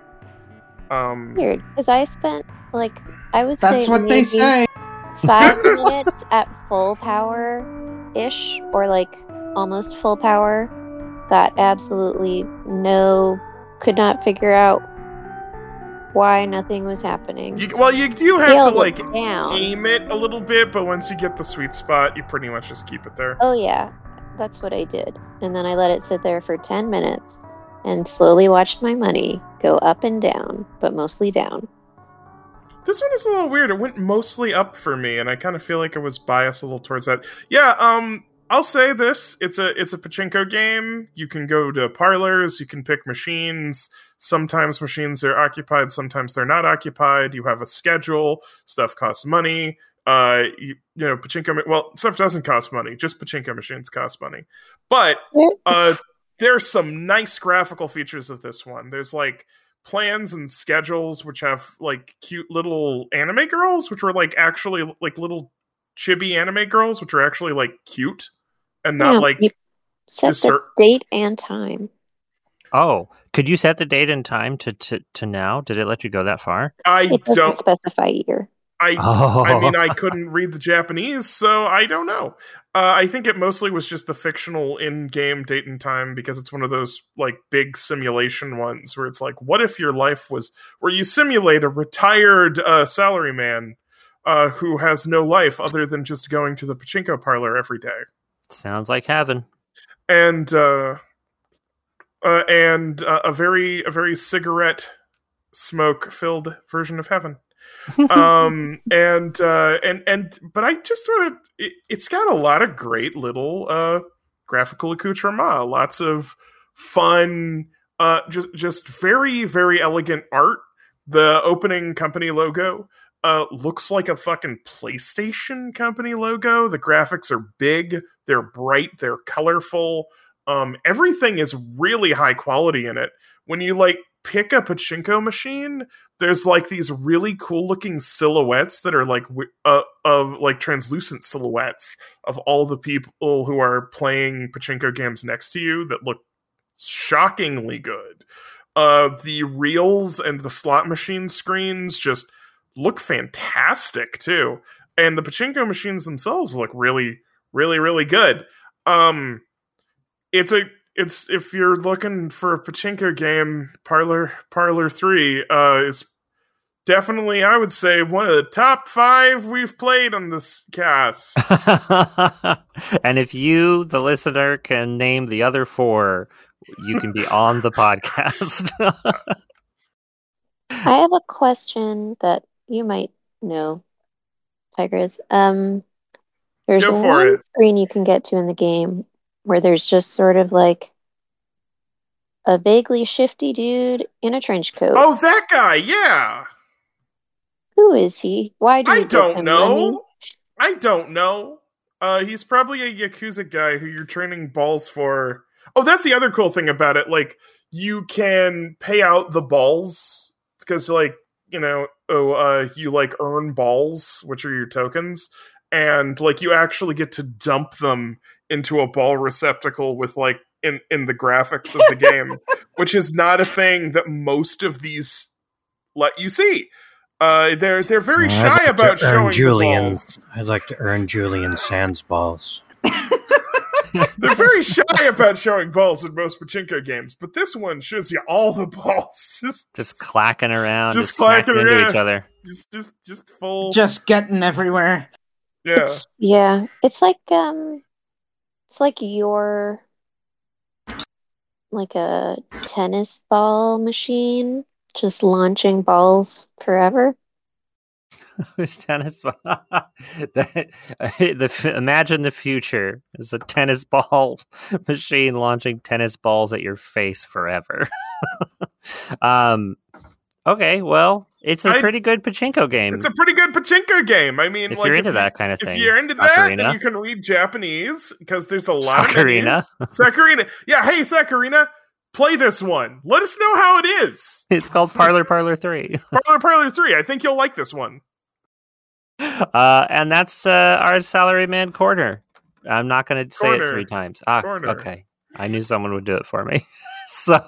Um, Weird, because I spent, like, I would that's say... That's what they say! Five minutes at full power-ish, or like almost full power, got absolutely no, could not figure out why nothing was happening. You, well, you do have to like down. aim it a little bit, but once you get the sweet spot, you pretty much just keep it there. Oh yeah, that's what I did. And then I let it sit there for ten minutes and slowly watched my money go up and down, but mostly down. This one is a little weird. It went mostly up for me, and I kind of feel like I was biased a little towards that. Yeah, um, I'll say this. It's a it's a pachinko game. You can go to parlors. You can pick machines. Sometimes machines are occupied. Sometimes they're not occupied. You have a schedule. Stuff costs money. Uh, you, you know, pachinko... Well, stuff doesn't cost money. Just pachinko machines cost money. But uh, there's some nice graphical features of this one. There's like... plans and schedules which have like cute little anime girls which were like actually like little chibi anime girls which are actually like cute and not yeah, like you set distur- the date and time. Oh, could you set the date and time to to, to now? Did it let you go that far? I it doesn't don't specify either. I oh. I mean I couldn't read the Japanese, so I don't know. Uh, I think it mostly was just the fictional in-game date and time because it's one of those like big simulation ones where it's like, what if your life was where you simulate a retired uh, salaryman uh, who has no life other than just going to the pachinko parlor every day? Sounds like heaven. And uh, uh, and uh, a very a very cigarette smoke filled version of heaven. um and uh and and but I just sort of it, it's got a lot of great little uh graphical accoutrement, lots of fun uh just just very very elegant art. The opening company logo uh looks like a fucking PlayStation company logo. The graphics are big, they're bright, they're colorful. Um everything is really high quality in it. When you like pick a pachinko machine, there's like these really cool looking silhouettes that are like uh, of like translucent silhouettes of all the people who are playing pachinko games next to you that look shockingly good. Uh, the reels and the slot machine screens just look fantastic too. And the pachinko machines themselves look really, really, really good. Um, it's a, It's if you're looking for a pachinko game, Parlor Parlor three uh, is definitely, I would say, one of the top five we've played on this cast. And if you, the listener, can name the other four, you can be on the podcast. I have a question that you might know, Tigers. Um, there's Go for one it. screen you can get to in the game where there's just sort of like a vaguely shifty dude in a trench coat. Oh, that guy, yeah. Who is he? Why do I don't know? I don't know. Uh, he's probably a Yakuza guy who you're training balls for. Oh, that's the other cool thing about it. Like, you can pay out the balls because, like, you know, oh, uh, you like earn balls, which are your tokens, and like you actually get to dump them into a ball receptacle with like in in the graphics of the game, which is not a thing that most of these let you see. Uh, they're they're very well, shy about showing Julian. Balls. I'd like to earn Julian Sands balls. They're very shy about showing balls in most pachinko games, but this one shows you all the balls just just clacking around, just, just clacking into around. each other, just just just full, just getting everywhere. Yeah, yeah. It's like um, it's like your like a tennis ball machine, just launching balls forever. Tennis ball. that, uh, the, imagine the future is a tennis ball machine launching tennis balls at your face forever. um, okay, well, it's a I, pretty good pachinko game. It's a pretty good pachinko game. I mean, if like, you're into if that you, kind of thing, if you're into Ocarina. that, then you can read Japanese because there's a lot Ocarina. of Ocarina. Yeah, hey, Ocarina. Play this one. Let us know how it is. It's called Parlor Parlor three. Parlor Parlor three. I think you'll like this one. Uh, and that's uh, our Salaryman Corner. I'm not going to say it three times. Ah, okay. I knew someone would do it for me. So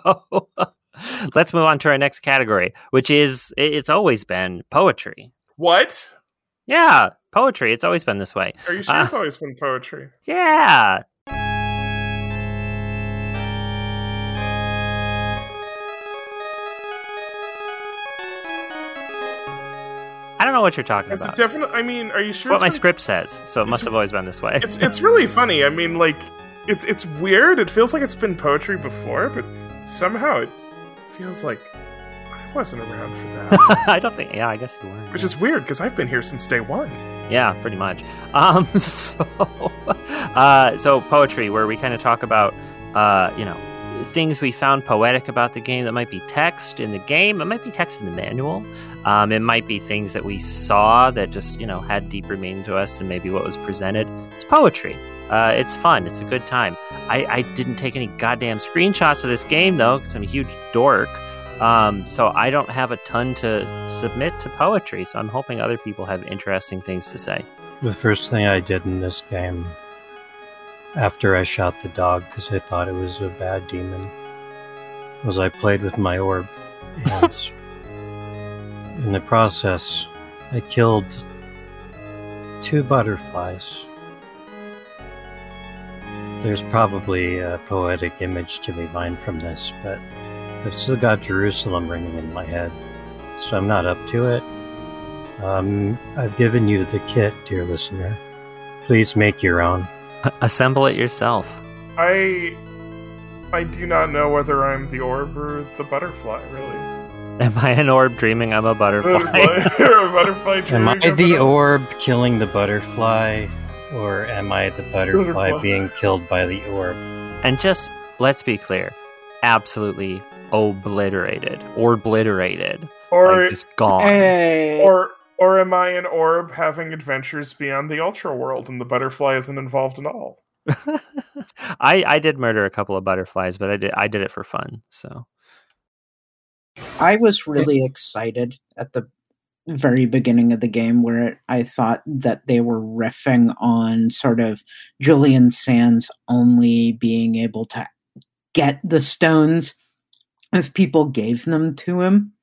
let's move on to our next category, which is, it's always been poetry. What? Yeah, poetry. It's always been this way. Are you sure uh, it's always been poetry? Yeah. I don't know what you're talking it's about. Definite, I mean, are you sure? What my been, script says, so it must have always been this way. It's it's really funny. I mean, like, it's it's weird. It feels like it's been poetry before, but somehow it feels like I wasn't around for that. I don't think. Yeah, I guess you were. Which yeah. is weird because I've been here since day one. Yeah, pretty much. Um, so, uh, so poetry, where we kind of talk about, uh, you know, things we found poetic about the game that might be text in the game, it might be text in the manual. Um, it might be things that we saw that just, you know, had deeper meaning to us than maybe what was presented. It's poetry. Uh, it's fun. It's a good time. I, I didn't take any goddamn screenshots of this game, though, because I'm a huge dork. Um, so I don't have a ton to submit to poetry. So I'm hoping other people have interesting things to say. The first thing I did in this game after I shot the dog because I thought it was a bad demon was I played with my orb and... In the process, I killed two butterflies. There's probably a poetic image to be mined from this, but I've still got Jerusalem ringing in my head, so I'm not up to it. Um, I've given you the kit, dear listener. Please make your own. Assemble it yourself. I, I do not know whether I'm the orb or the butterfly, really. Am I an orb dreaming I'm a butterfly? You're a butterfly dreaming. Am I the orb killing the butterfly, or am I the butterfly, butterfly being killed by the orb? And just, let's be clear, absolutely obliterated, or obliterated, or like just gone. Hey. Or, or am I an orb having adventures beyond the Ultra world, and the butterfly isn't involved at all? I I did murder a couple of butterflies, but I did I did it for fun, so. I was really excited at the very beginning of the game where I thought that they were riffing on sort of Julian Sands only being able to get the stones if people gave them to him.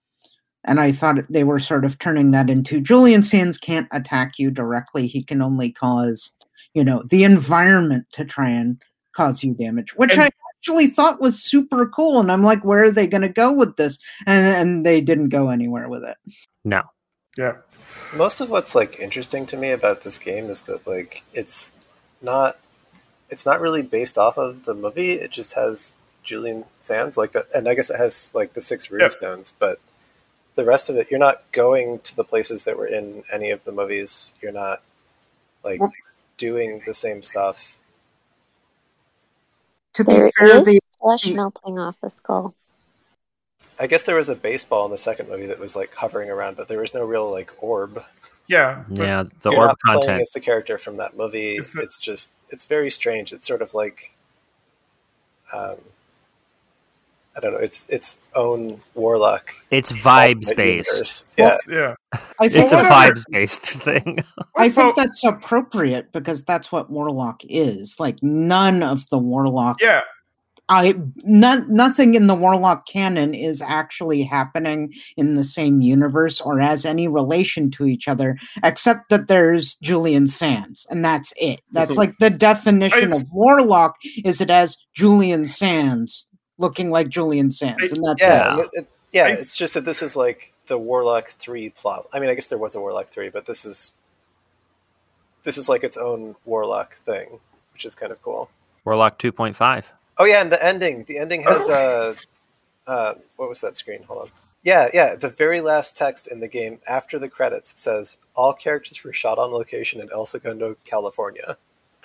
And I thought they were sort of turning that into Julian Sands can't attack you directly. He can only cause, you know, the environment to try and cause you damage, which and- I... actually thought was super cool, and I'm like, where are they going to go with this? And, and they didn't go anywhere with it. No. Yeah. Most of what's like interesting to me about this game is that like it's not it's not really based off of the movie. It just has Julian Sands like that, and I guess it has like the six runestones, yeah. But the rest of it, you're not going to the places that were in any of the movies. You're not like doing the same stuff. To be there fair, is the Flesh melting off a skull. I guess there was a baseball in the second movie that was like hovering around, but there was no real like orb. Yeah. Yeah. The you're orb not content. Playing as the character from that movie. It's, the... it's just, it's very strange. It's sort of like, um, I don't know. It's its own Warlock. It's vibes based. Yeah. yeah. I think it's a vibes based thing. I think that's appropriate because that's what Warlock is. Like none of the Warlock. Yeah. I not, nothing in the Warlock canon is actually happening in the same universe or has any relation to each other, except that there's Julian Sands, and that's it. That's like the definition I, of Warlock is it has Julian Sands looking like Julian Sands, and that's yeah, it. it yeah, I, it's just that this is like the Warlock three plot. I mean, I guess there was a Warlock three, but this is this is like its own Warlock thing, which is kind of cool. Warlock two point five. Oh yeah, and the ending. The ending has a uh, uh, what was that screen? Hold on. Yeah, yeah. The very last text in the game after the credits says, "All characters were shot on location in El Segundo, California."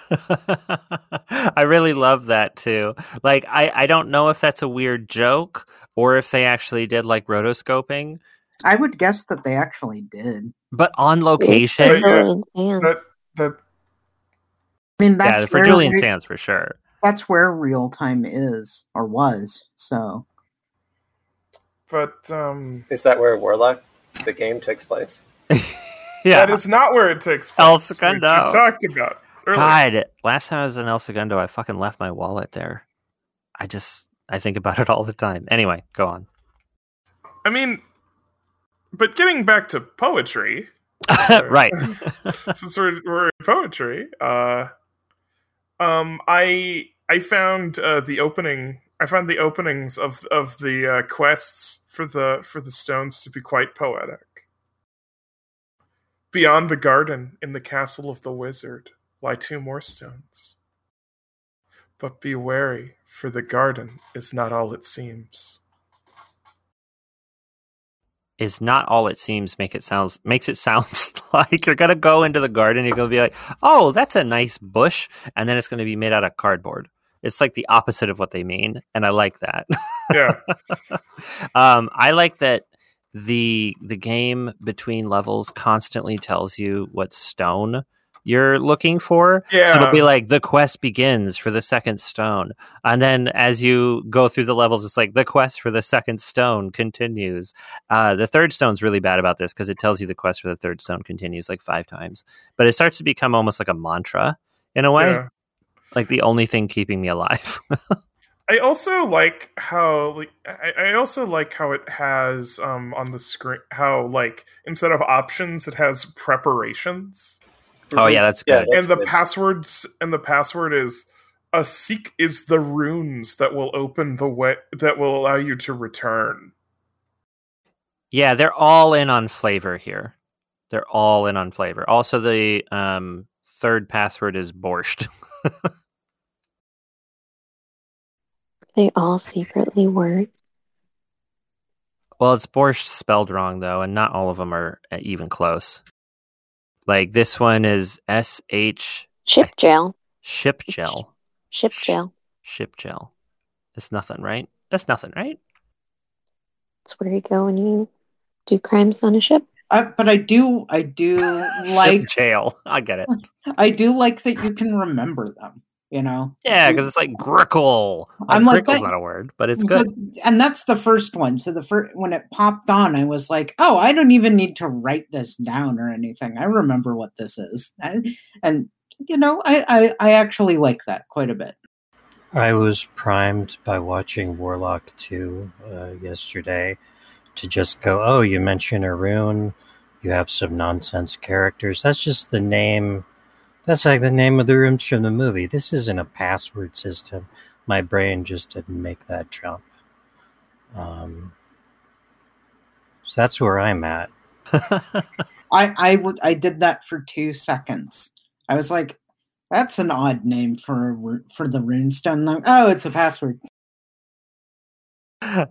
I really love that too. Like, I, I don't know if that's a weird joke or if they actually did like rotoscoping. I would guess that they actually did, but on location. But, yeah, that, that... I mean, that's yeah, for very... Julian Sands for sure. That's where real time is or was. So, but um, is that where Warlock, the game, takes place? Yeah, that is not where it takes place. El Segundo, which you talked about earlier. God, last time I was in El Segundo, I fucking left my wallet there. I just I think about it all the time. Anyway, go on. I mean, but getting back to poetry, so, right? Since we're we're in poetry, uh. Um, I I found uh, the opening. I found the openings of of the uh, quests for the for the stones to be quite poetic. Beyond the garden, in the castle of the wizard, lie two more stones. But be wary, for the garden is not all it seems. Is not all it seems. Make it sounds makes it sound like you're gonna go into the garden. You're gonna be like, oh, that's a nice bush, and then it's gonna be made out of cardboard. It's like the opposite of what they mean, and I like that. Yeah, um, I like that the the game between levels constantly tells you what stone you're looking for. Yeah. So it'll be like, the quest begins for the second stone. And then as you go through the levels, it's like, the quest for the second stone continues. Uh, the third stone's really bad about this because it tells you the quest for the third stone continues like five times. But it starts to become almost like a mantra in a way. Yeah. Like the only thing keeping me alive. I also like how like, I, I also like how it has um, on the screen, how like instead of options, it has preparations. Oh yeah, that's good. Yeah, that's and the good. passwords and the password is a seek is the runes that will open the way that will allow you to return. Yeah, they're all in on flavor here. They're all in on flavor. Also, the um, third password is borscht. They all secretly work. Well, it's borscht spelled wrong though, and not all of them are even close. Like this one is S H ship gel ship gel ship gel ship gel. It's nothing, right? That's nothing, right? It's where you go when you do crimes on a ship. Uh, but I do, I do like ship jail. I get it. I do like that you can remember them. You know, yeah, because it's like grickle. Like, I'm like, grickle's that, not a word, but it's good. The, and that's the first one. So the first when it popped on, I was like, oh, I don't even need to write this down or anything. I remember what this is, I, and you know, I, I I actually like that quite a bit. I was primed by watching Warlock two uh, yesterday to just go, oh, you mention a rune, you have some nonsense characters. That's just the name. That's like the name of the rooms from the movie. This isn't a password system. My brain just didn't make that jump. Um, so that's where I'm at. I, I, w- I did that for two seconds. I was like, that's an odd name for, for the runestone. Like, oh, it's a password.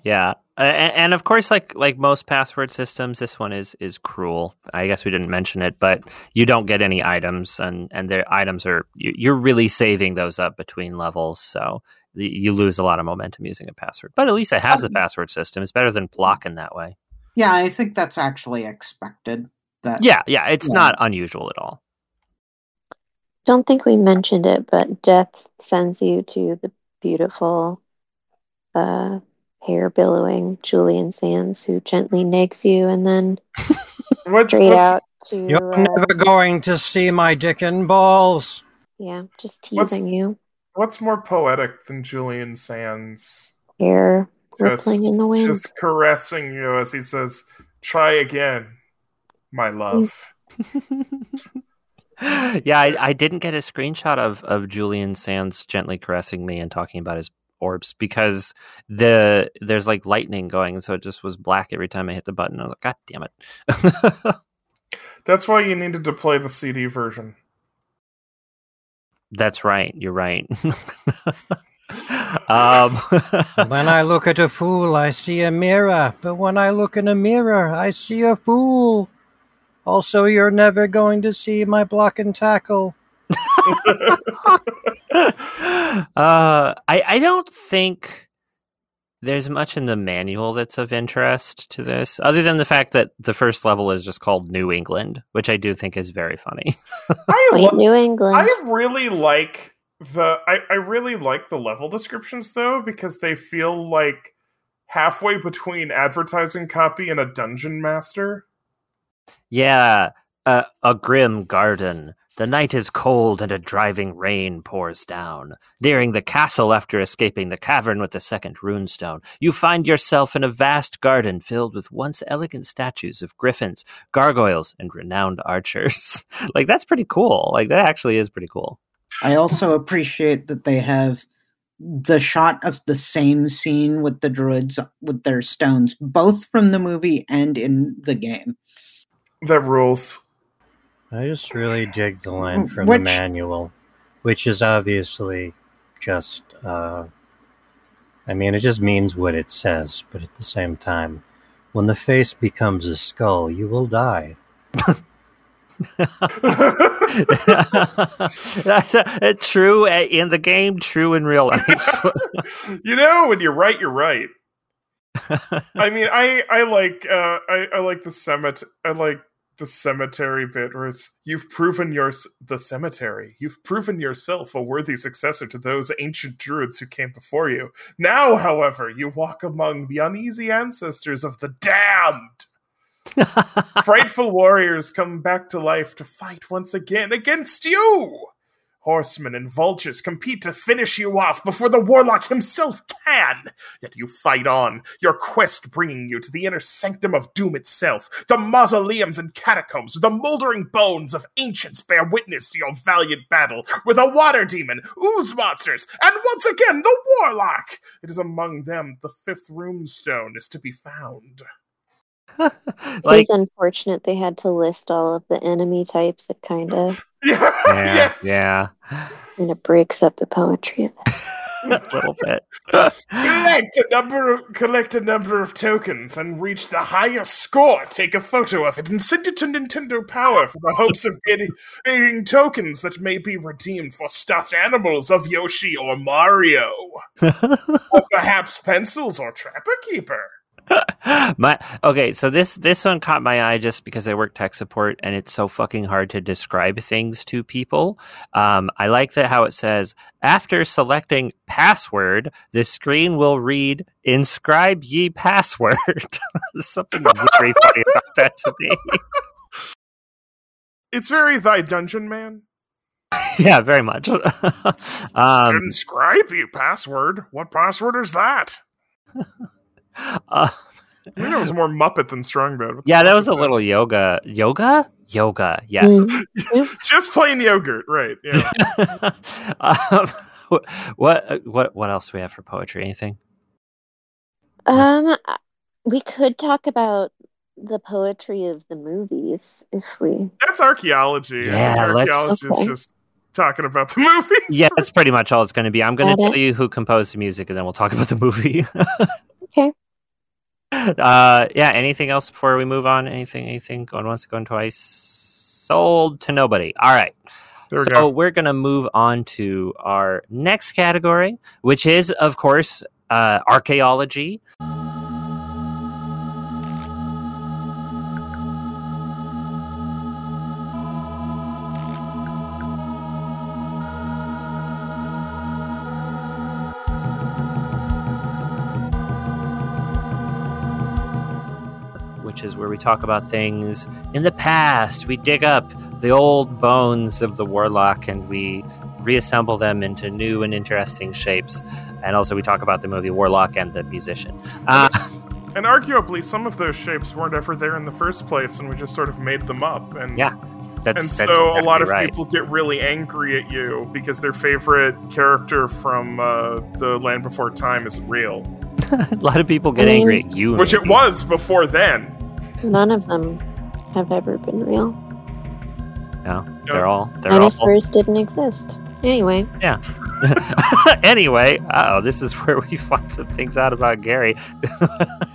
Yeah. Uh, and, and of course, like like most password systems, this one is is cruel. I guess we didn't mention it, but you don't get any items, and and their items are you, you're really saving those up between levels. So you lose a lot of momentum using a password. But at least it has a password system. It's better than blocking that way. Yeah, I think that's actually expected. That yeah, yeah, it's yeah. not unusual at all. Don't think we mentioned it, but death sends you to the beautiful uh, hair billowing Julian Sands, who gently nags you and then what's, straight what's, out to you're uh, never going to see my dick and balls. Yeah, just teasing what's, you. What's more poetic than Julian Sands? Hair rippling in the wind. Just caressing you as he says, "Try again, my love." Yeah, I, I didn't get a screenshot of, of Julian Sands gently caressing me and talking about his orbs because the there's like lightning going, and so it just was black every time I hit the button. I was like, God damn it. That's why you needed to play the C D version. That's right. You're right. um, when I look at a fool, I see a mirror. But when I look in a mirror, I see a fool. Also, you're never going to see my block and tackle. uh, I, I don't think there's much in the manual that's of interest to this, other than the fact that the first level is just called New England, which I do think is very funny. I Wait, love, New England. I really like the I, I really like the level descriptions though, because they feel like halfway between advertising copy and a dungeon master. Yeah, uh, a grim garden. The night is cold and a driving rain pours down. Nearing the castle after escaping the cavern with the second runestone, you find yourself in a vast garden filled with once elegant statues of griffins, gargoyles, and renowned archers. Like, that's pretty cool. Like, that actually is pretty cool. I also appreciate that they have the shot of the same scene with the druids with their stones, both from the movie and in the game. That rules. I just really dig the line from which, the manual, which is obviously just, uh, I mean, it just means what it says, but at the same time, when the face becomes a skull, you will die. That's a, a true uh, in the game, true in real life. You know, when you're right, you're right. I mean, I, I like, uh, I, I like the cemet, I like, the cemetery bit where it's, you've proven your the cemetery you've proven yourself a worthy successor to those ancient druids who came before you. Now however, you walk among the uneasy ancestors of the damned. Frightful warriors come back to life to fight once again against you. Horsemen and vultures compete to finish you off before the warlock himself can. Yet you fight on, your quest bringing you to the inner sanctum of doom itself. The mausoleums and catacombs, the moldering bones of ancients bear witness to your valiant battle with a water demon, ooze monsters, and once again the warlock. It is among them the fifth runestone is to be found. Like, it was unfortunate they had to list all of the enemy types. It kind of yeah, yeah, yes. yeah, and it breaks up the poetry of it a little bit. collect a number, of, collect a number of tokens, and reach the highest score. Take a photo of it and send it to Nintendo Power for the hopes of getting, getting tokens that may be redeemed for stuffed animals of Yoshi or Mario, or perhaps pencils or Trapper Keeper. my okay so this this one caught my eye just because I work tech support and it's so fucking hard to describe things to people. um I like that how it says after selecting password the screen will read inscribe ye password. There's something very funny about that to me. It's very Thy Dungeon Man. Yeah, very much. um inscribe ye password. What password is that? Uh, I think that was more Muppet than Strongbad. Yeah, that was a little yoga. Yoga? Yoga, yes. Just plain yogurt, right. Yeah. um, what what what else do we have for poetry? Anything? Um, we could talk about the poetry of the movies if we... That's archaeology. Yeah, archaeology is just talking about the movies. Yeah, that's pretty much all it's going to be. I'm going to tell you who composed the music and then we'll talk about the movie. Okay. Uh, yeah, anything else before we move on? Anything, anything? Going once, going twice. Sold to nobody. All right. There we so go. We're going to move on to our next category, which is, of course, uh, archaeology. Is where we talk about things in the past. We dig up the old bones of the warlock and we reassemble them into new and interesting shapes. And also we talk about the movie Warlock and the Musician. Uh, and arguably some of those shapes weren't ever there in the first place and we just sort of made them up. And yeah, that's, and that's so exactly a lot of right. people get really angry at you because their favorite character from uh, The Land Before Time isn't real. A lot of people get I mean, angry at you. Which maybe. It was before then. None of them have ever been real. No, they're all... They're Dinosaurs all... didn't exist. Anyway. Yeah. Anyway, uh-oh, this is where we find some things out about Gary.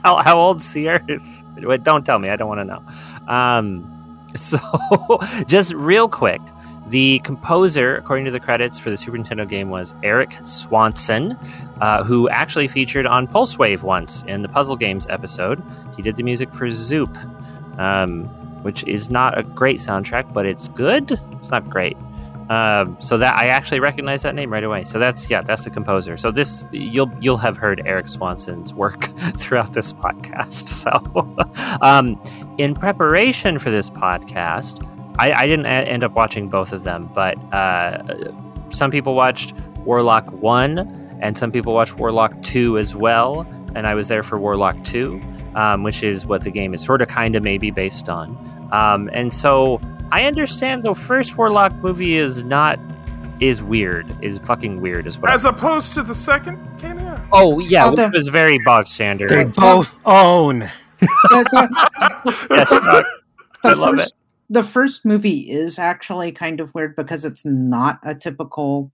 how, how old Sierra is... Wait, don't tell me. I don't want to know. Um, so, just real quick, the composer, according to the credits for the Super Nintendo game, was Eric Swanson, uh, who actually featured on Pulse Wave once in the Puzzle Games episode. He did the music for Zoop, um, which is not a great soundtrack, but it's good. It's not great. Um, so that I actually recognize that name right away. So that's yeah, that's the composer. So this you'll you'll have heard Eric Swanson's work throughout this podcast. So um, in preparation for this podcast. I, I didn't end up watching both of them, but uh, some people watched Warlock one, and some people watched Warlock two as well, and I was there for Warlock two, um, which is what the game is sort of kind of maybe based on. Um, and so I understand the first Warlock movie is not... is weird, is fucking weird as well. As opposed to the second? Can you? Oh, yeah, oh, which was very bog standard. They both own. I love it. The first movie is actually kind of weird because it's not a typical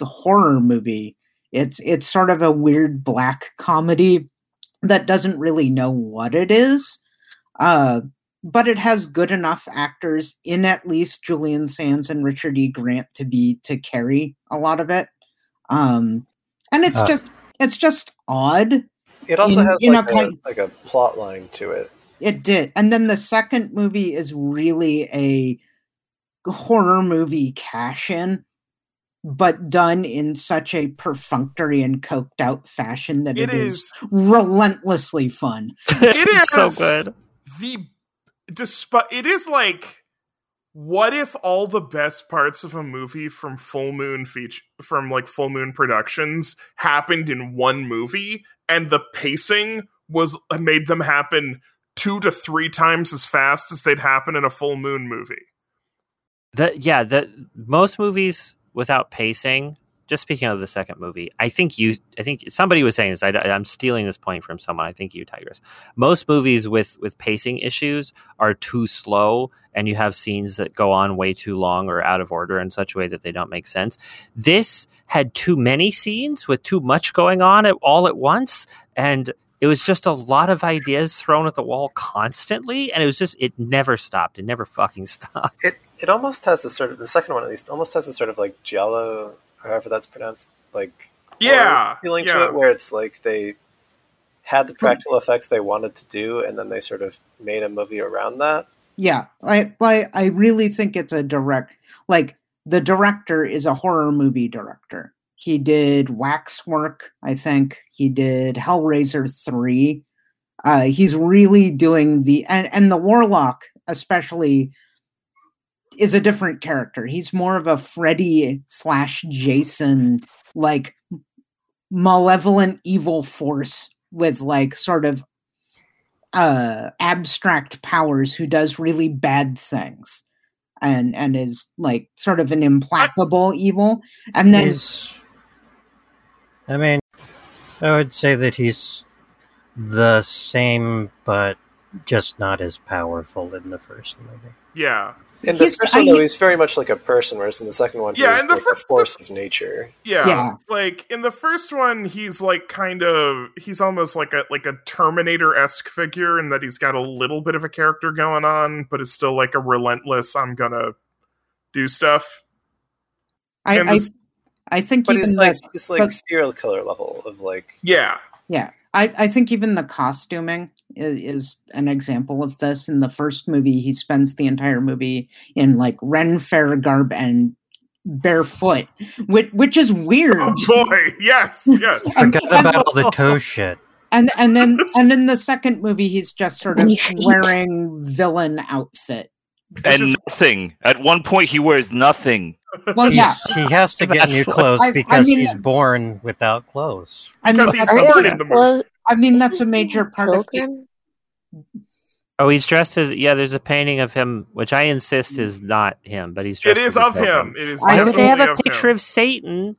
horror movie. It's it's sort of a weird black comedy that doesn't really know what it is, uh, but it has good enough actors in at least Julian Sands and Richard E. Grant to be to carry a lot of it. Um, and it's uh, just it's just odd. It also in, has in like, a, kind- like a plot line to it. It did. And then the second movie is really a horror movie cash-in, but done in such a perfunctory and coked-out fashion that it, it is, is relentlessly fun. It is so good. The despite it is like, what if all the best parts of a movie from Full Moon feature from like Full Moon Productions happened in one movie, and the pacing was made them happen two to three times as fast as they'd happen in a Full Moon movie. The, yeah, the most movies without pacing, just speaking of the second movie, I think you, I think somebody was saying this, I, I'm stealing this point from someone, I think you, Tigress. Most movies with, with pacing issues are too slow, and you have scenes that go on way too long or out of order in such a way that they don't make sense. This had too many scenes with too much going on at, all at once, and it was just a lot of ideas thrown at the wall constantly, and it was just, it never stopped. It never fucking stopped. It it almost has a sort of, the second one at least, almost has a sort of like giallo, however that's pronounced, like, yeah, feeling yeah. to it, where it's like they had the practical effects they wanted to do, and then they sort of made a movie around that. Yeah, I, I, I really think it's a direct, like, the director is a horror movie director. He did Waxwork, I think. He did Hellraiser three. Uh, he's really doing the... And, and the Warlock, especially, is a different character. He's more of a Freddy slash Jason, like, malevolent evil force with, like, sort of uh, abstract powers who does really bad things and, and is, like, sort of an implacable evil. And then... He's- I mean, I would say that he's the same, but just not as powerful in the first movie. Yeah. In the he's, first one, I, though, he's very much like a person, whereas in the second one, yeah, he's like first, a force the, of nature. Yeah, yeah. Like, in the first one, he's like kind of... He's almost like a like a Terminator-esque figure in that he's got a little bit of a character going on, but is still like a relentless, I'm gonna do stuff I I, I think but even it's like the, it's like but, serial killer level of like yeah yeah. I, I think even the costuming is, is an example of this. In the first movie, he spends the entire movie in like Ren Faire garb and barefoot, which which is weird. Oh boy, yes, yes. Forgot about all the toe shit. And and then and in the second movie, he's just sort of wearing villain outfit and just... nothing. At one point, he wears nothing. Well, yeah. He has to get new clothes because I, I mean, he's born without clothes. I mean, because he's born in the morning. I mean, that's a major part of him. Oh, he's dressed as yeah. There's a painting of him, which I insist is not him, but he's dressed. It is as of a him. It is. I, they have a picture of, of Satan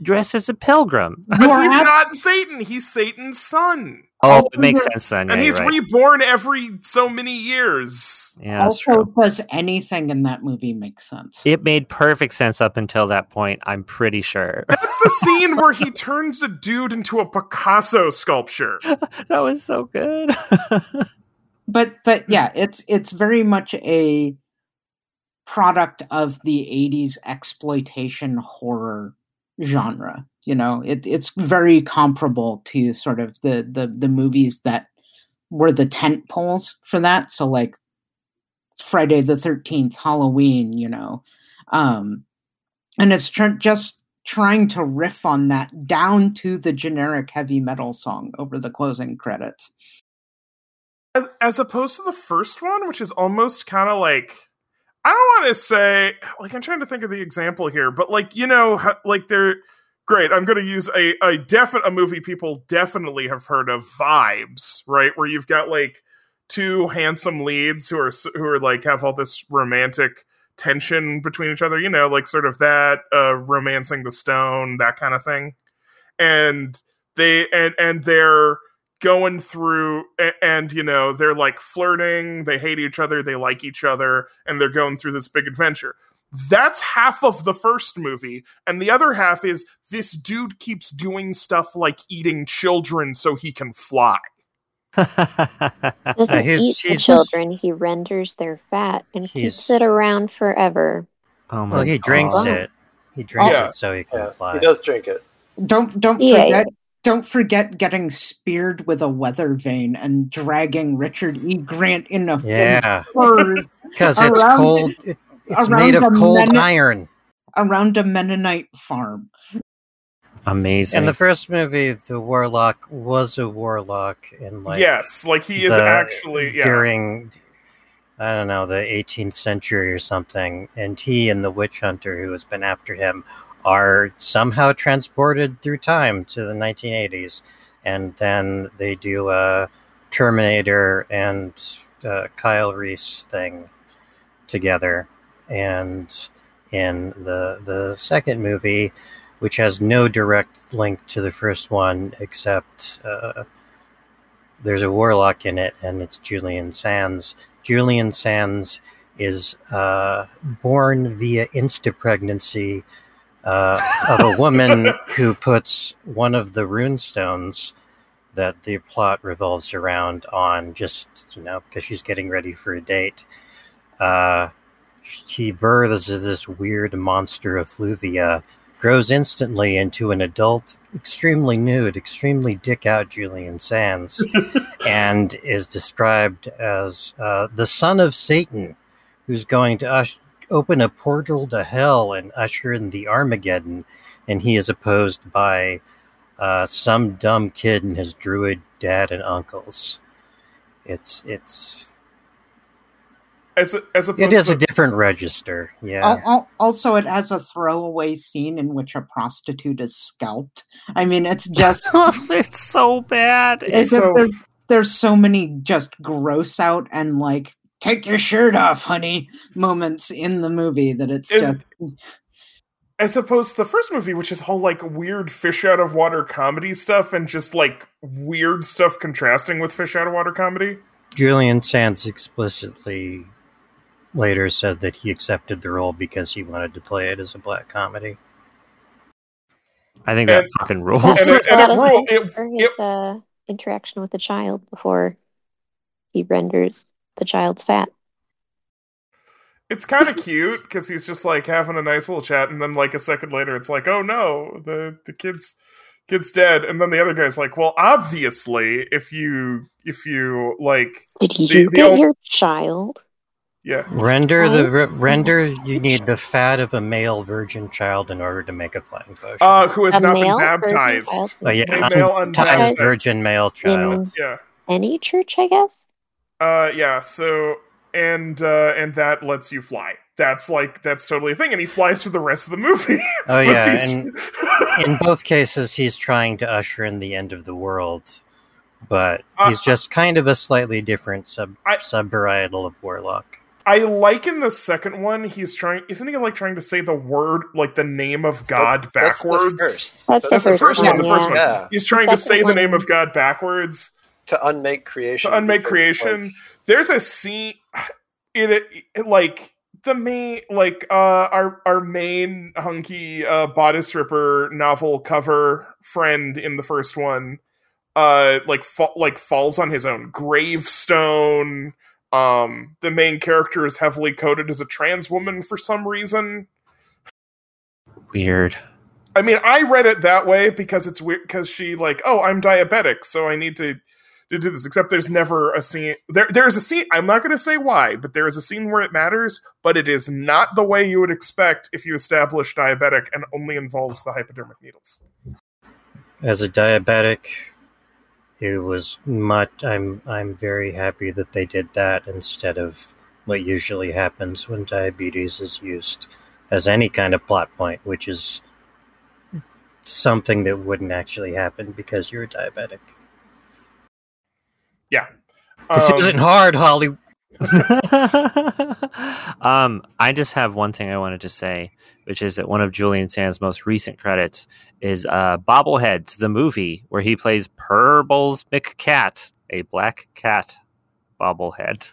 dressed as a pilgrim. He's not Satan. He's Satan's son. Oh, it makes sense then. And yeah, he's right. reborn every so many years. Yeah, also, does anything in that movie make sense? It made perfect sense up until that point, I'm pretty sure. That's the scene where he turns a dude into a Picasso sculpture. That was so good. But but yeah, it's it's very much a product of the eighties exploitation horror genre. You know, it, it's very comparable to sort of the, the, the movies that were the tent poles for that. So like Friday the thirteenth, Halloween, you know. Um, and it's tr- just trying to riff on that down to the generic heavy metal song over the closing credits. As, as opposed to the first one, which is almost kind of like... I don't want to say... Like, I'm trying to think of the example here. But like, you know, like they're... Great, I'm going to use a a, defi- a movie people definitely have heard of, Vibes, right? Where you've got like two handsome leads who are who are like have all this romantic tension between each other, you know, like sort of that uh, romancing the stone, that kind of thing. And they and and they're going through and, and you know, they're like flirting, they hate each other, they like each other, and they're going through this big adventure. That's half of the first movie, and the other half is this dude keeps doing stuff like eating children so he can fly. Doesn't he's, eat he's, the children, he renders their fat and keeps it around forever. Oh my well, he God. drinks it. He drinks yeah. it so he can yeah. fly. He does drink it. Don't don't yeah, forget yeah. Don't forget getting speared with a weather vane and dragging Richard E. Grant in a yeah. Because it's cold. It, It's made of cold Men- iron. Around a Mennonite farm. Amazing. In the first movie, the warlock was a warlock. In like yes, like he is the, actually... Yeah. During, I don't know, the eighteenth century or something. And he and the witch hunter who has been after him are somehow transported through time to the nineteen eighties. And then they do a Terminator and uh, Kyle Reese thing together. And in the the second movie, which has no direct link to the first one, except uh, there's a warlock in it, and it's Julian Sands. Julian Sands is uh, born via insta-pregnancy uh, of a woman who puts one of the runestones that the plot revolves around on just, you know, because she's getting ready for a date. Uh... He births this weird monster effluvia, grows instantly into an adult, extremely nude, extremely dick-out Julian Sands, and is described as uh, the son of Satan, who's going to us- open a portal to hell and usher in the Armageddon, and he is opposed by uh, some dumb kid and his druid dad and uncles. It's... it's As a, as it is to, a different register, yeah. Uh, also, it has a throwaway scene in which a prostitute is scalped. I mean, it's just... it's so bad. It's so... There's, there's so many just gross out and, like, take your shirt off, honey, moments in the movie that it's it, just... As opposed to the first movie, which is all, like, weird fish-out-of-water comedy stuff and just, like, weird stuff contrasting with fish-out-of-water comedy. Julian Sands explicitly... later said that he accepted the role because he wanted to play it as a black comedy. I think that and, fucking rules. And it, and it rule, it, his it, uh, interaction with the child before he renders the child's fat. It's kind of cute because he's just like having a nice little chat, and then like a second later, it's like, oh no, the the kid's kid's dead. And then the other guy's like, well, obviously, if you if you like, did you the, the get old... your child? Yeah, render the re- render. You need the fat of a male virgin child in order to make a flying potion. Uh, who has a not been baptized? Oh, yeah, a male unbaptized virgin male child. Yeah, any church, I guess. Uh, yeah. So. And uh, and that lets you fly. That's like that's totally a thing. And he flies for the rest of the movie. Oh yeah, these... and in both cases, he's trying to usher in the end of the world, but uh, he's just kind of a slightly different sub sub varietal of Warlock. I like in the second one, he's trying. Isn't he like trying to say the word, like the name of God that's, backwards? That's the first, that's that's the the first, first one. one. The first yeah. one. He's trying to say one. the name of God backwards to unmake creation. To unmake creation. Like... There's a scene. It, it, it like the main like uh, our our main hunky uh, bodice ripper novel cover friend in the first one uh, like fa- like falls on his own gravestone. Um, the main character is heavily coded as a trans woman for some reason. Weird. I mean, I read it that way because it's weird because she like oh I'm diabetic so I need to. To do this, except there's never a scene. There, there is a scene. I'm not going to say why, but there is a scene where it matters. But it is not the way you would expect if you establish diabetic, and only involves the hypodermic needles. As a diabetic, it was much. I'm I'm very happy that they did that instead of what usually happens when diabetes is used as any kind of plot point, which is something that wouldn't actually happen because you're diabetic. Yeah. Um, this isn't hard, Holly. um, I just have one thing I wanted to say, which is that one of Julian Sands' most recent credits is uh, Bobbleheads, the movie, where he plays Purple's McCat, a black cat bobblehead.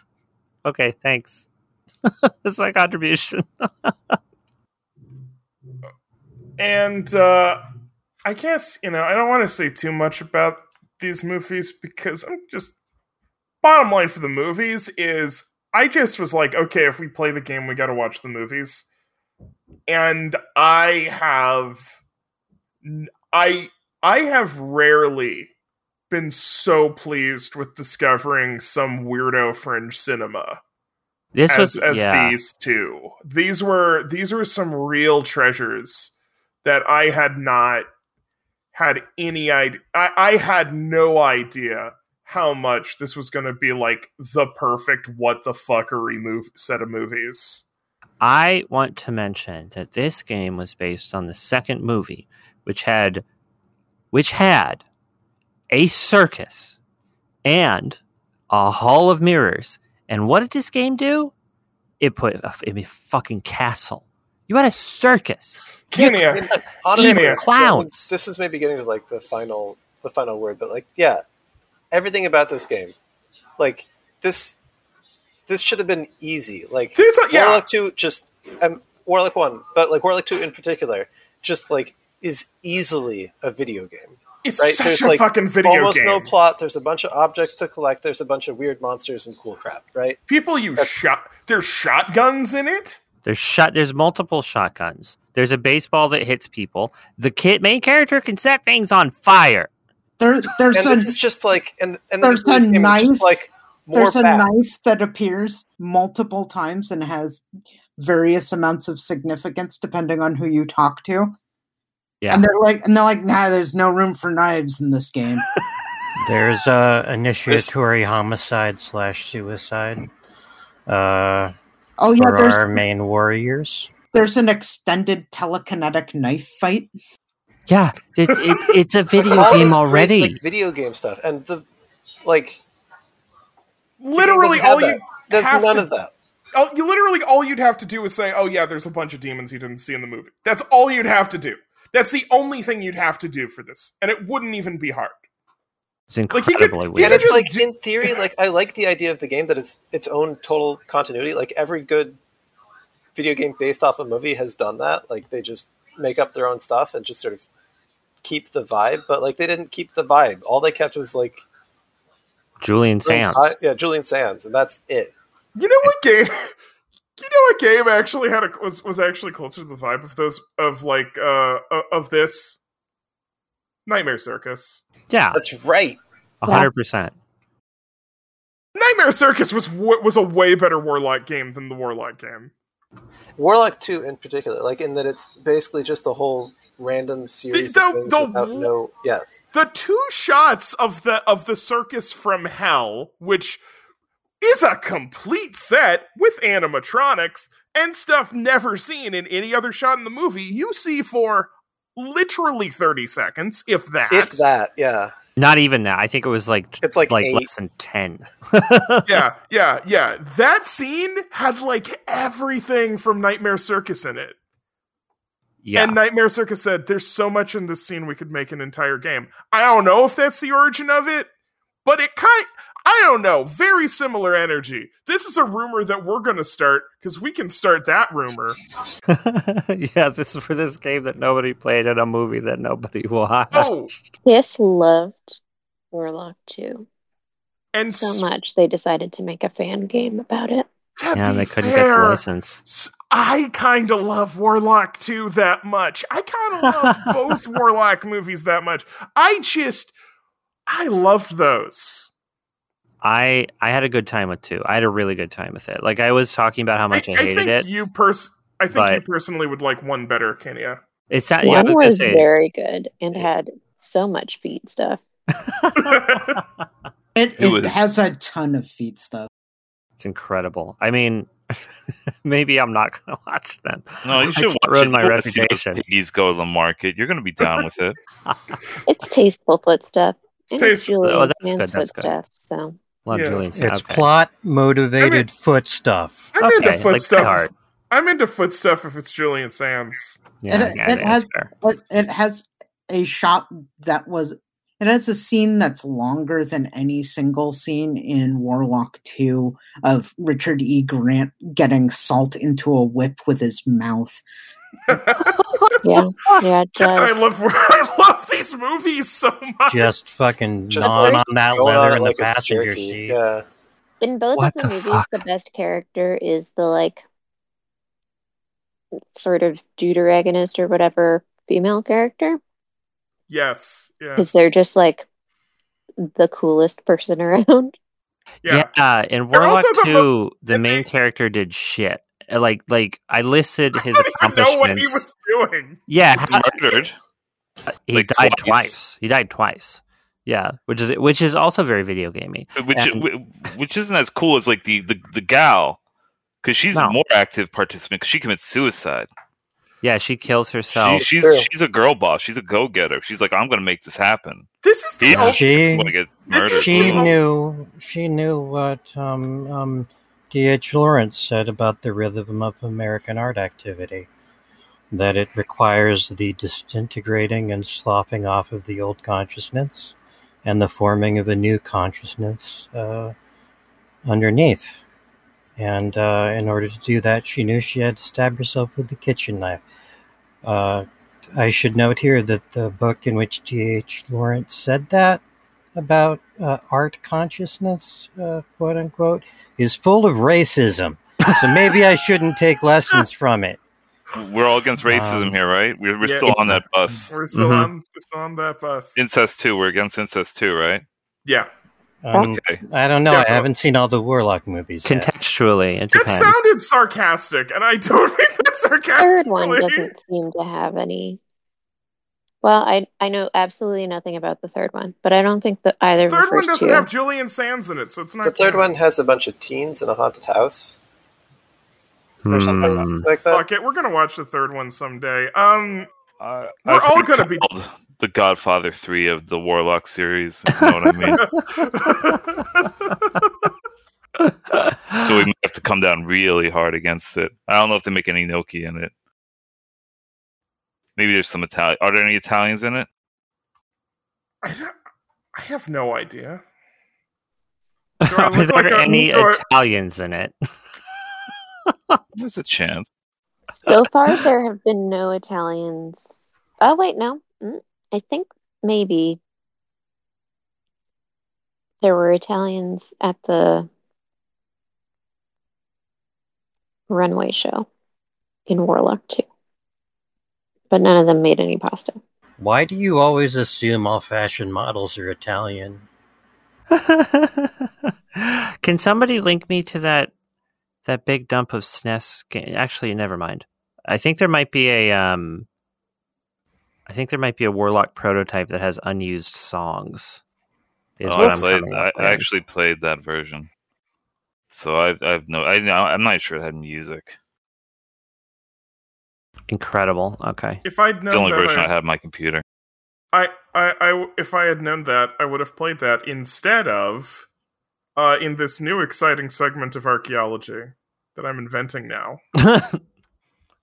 Okay, thanks. That's my contribution. And uh, I guess, you know, I don't want to say too much about these movies because I'm just... Bottom line for the movies is I just was like, okay, if we play the game, we got to watch the movies. And I have, I, I have rarely been so pleased with discovering some weirdo fringe cinema. This as, was as yeah. these two. These were these were some real treasures that I had not had any idea. I, I had no idea how much this was going to be like the perfect what the fuckery move set of movies. I want to mention that this game was based on the second movie, which had, which had a circus and a hall of mirrors. And what did this game do? It put a, it a fucking castle. You had a circus. Kenya, Kenya, clowns. This is maybe getting to like the final, the final word, but like, yeah. Everything about this game, like this, this should have been easy. Like a, yeah. Warlock two, just um, Warlock one, but like Warlock two in particular, just like is easily a video game. It's right? such there's, a like, fucking video almost game. Almost no plot. There's a bunch of objects to collect. There's a bunch of weird monsters and cool crap. Right? People use That's, shot. There's shotguns in it. There's shot. There's multiple shotguns. There's a baseball that hits people. The kid main character can set things on fire. There, there's and a, this just like, and, and there's a knife. Just like more there's bad. a knife that appears multiple times and has various amounts of significance depending on who you talk to. Yeah, and they're like, and they're like, nah, there's no room for knives in this game. There's a initiatory there's... homicide slash suicide. Uh, oh yeah, for there's our main warriors. There's an extended telekinetic knife fight. Yeah, it, it, it's a video like, game already. Great, like, video game stuff, and the like, literally all you there's none to, of that. All, you literally all you'd have to do is say, "Oh yeah, there's a bunch of demons you didn't see in the movie." That's all you'd have to do. That's the only thing you'd have to do for this, and it wouldn't even be hard. It's incredibly like, could, weird. Yeah, it's like do- in theory, like I like the idea of the game that it's its own total continuity. Like every good video game based off a movie has done that. Like they just make up their own stuff and just sort of keep the vibe, but like they didn't keep the vibe. All they kept was like Julian Sands. Yeah, Julian Sands, and that's it. You know what game? you know, a game actually had a, was was actually closer to the vibe of those of like uh of this Nightmare Circus. Yeah, that's right, a hundred percent. Nightmare Circus was was a way better Warlock game than the Warlock game. Warlock two in particular, like in that it's basically just a whole random series. The, the, of things without no, yeah. The two shots of the of the Circus from Hell, which is a complete set with animatronics and stuff never seen in any other shot in the movie, you see for literally thirty seconds, if that. If that, yeah. Not even that. I think it was like it's like, like less than ten. yeah, yeah, yeah. That scene had like everything from Nightmare Circus in it. Yeah. And Nightmare Circus said, "There's so much in this scene we could make an entire game." I don't know if that's the origin of it, but it kind. I don't know. Very similar energy. This is a rumor that we're going to start because we can start that rumor. Yeah, this is for this game that nobody played in a movie that nobody watched. Oh. Kiss loved Warlock two and so s- much they decided to make a fan game about it. Yeah, they couldn't fair, get the license. I kind of love Warlock two that much. I kind of love both Warlock movies that much. I just, I loved those. I, I had a good time with two. I had a really good time with it. Like I was talking about how much I, I hated I think it. You pers- I think you personally would like one better, Kenya. It's not, one yeah, I was, was say, very good and had so much feet stuff. it it, it was, has a ton of feet stuff. It's incredible. I mean, maybe I'm not going to watch them. No, you should ruin my reputation. These go to the market. You're going to be down with it. It's tasteful foot stuff. It's tasteful. Oh, that's good. That's good. Stuff, so. Love yeah. Julian Sands. It's okay. Plot motivated I mean, foot stuff. I'm okay. into foot like, stuff. I'm into foot stuff if it's Julian Sands. Yeah, it, yeah, it, it has it, it has a shot that was it has a scene that's longer than any single scene in Warlock two of Richard E. Grant getting salt into a whip with his mouth. yeah, yeah. Just, I love I love these movies so much. Just fucking just like, on that leather in like the passenger seat. Yeah. In both what of the, the movies, fuck? The best character is the like sort of deuteragonist or whatever female character. Yes, yeah. Because they're just like the coolest person around. Yeah, yeah in Warlock two, the, mo- the main they- character did shit. Like, like I listed his I don't accomplishments. Even know what he was doing. Yeah, he was murdered. He like died twice. twice. He died twice. Yeah, which is which is also very video gamey. Which and, which isn't as cool as like the the, the gal, because she's no. a more active participant. Cause she commits suicide. Yeah, she kills herself. She, she's she's a girl boss. She's a go getter. She's like, I'm gonna make this happen. This is the yeah, she. Get this she the knew. She knew what. Um. um D. H. Lawrence said about the rhythm of American art activity, that it requires the disintegrating and sloughing off of the old consciousness and the forming of a new consciousness uh, underneath. And uh, in order to do that, she knew she had to stab herself with the kitchen knife. Uh, I should note here that the book in which D. H. Lawrence said that about uh, art consciousness, uh, quote unquote, is full of racism. So maybe I shouldn't take lessons from it. We're all against racism um, here, right? We're, we're yeah, still on that bus. We're still, mm-hmm. on, we're still on that bus. Incest two. We're against incest two, right? Yeah. Um, okay. I don't know. Yeah, I haven't seen all the Warlock movies yet. Contextually, it depends. It sounded sarcastic, and I don't think that's sarcastic. The third one doesn't seem to have any... Well, I I know absolutely nothing about the third one, but I don't think that either. The third one doesn't have Julian Sands in it, so it's not. The third one has a bunch of teens in a haunted house, or something like that. Fuck it, we're gonna watch the third one someday. Um, uh, we're all gonna be the Godfather three of the Warlock series. You know what I mean? So we might have to come down really hard against it. I don't know if they make any gnocchi in it. Maybe there's some Italian. Are there any Italians in it? I don't, I have no idea. Are there like any a, Italians I... in it? There's a chance. So far, there have been no Italians. Oh, wait, no. I think maybe there were Italians at the runway show in Warlock two. But none of them made any pasta. Why do you always assume all fashion models are Italian? Can somebody link me to that that big dump of S N E S game? Actually, never mind. I think there might be a um, I think there might be a Warlock prototype that has unused songs. Is oh, what I, I'm played, I actually played that version, so I've, I've no. I, I'm not sure it had music. Incredible. Okay. If I'd known it's the only that version I, I had on my computer. I, I, I, if I had known that, I would have played that instead of uh, in this new exciting segment of archaeology that I'm inventing now.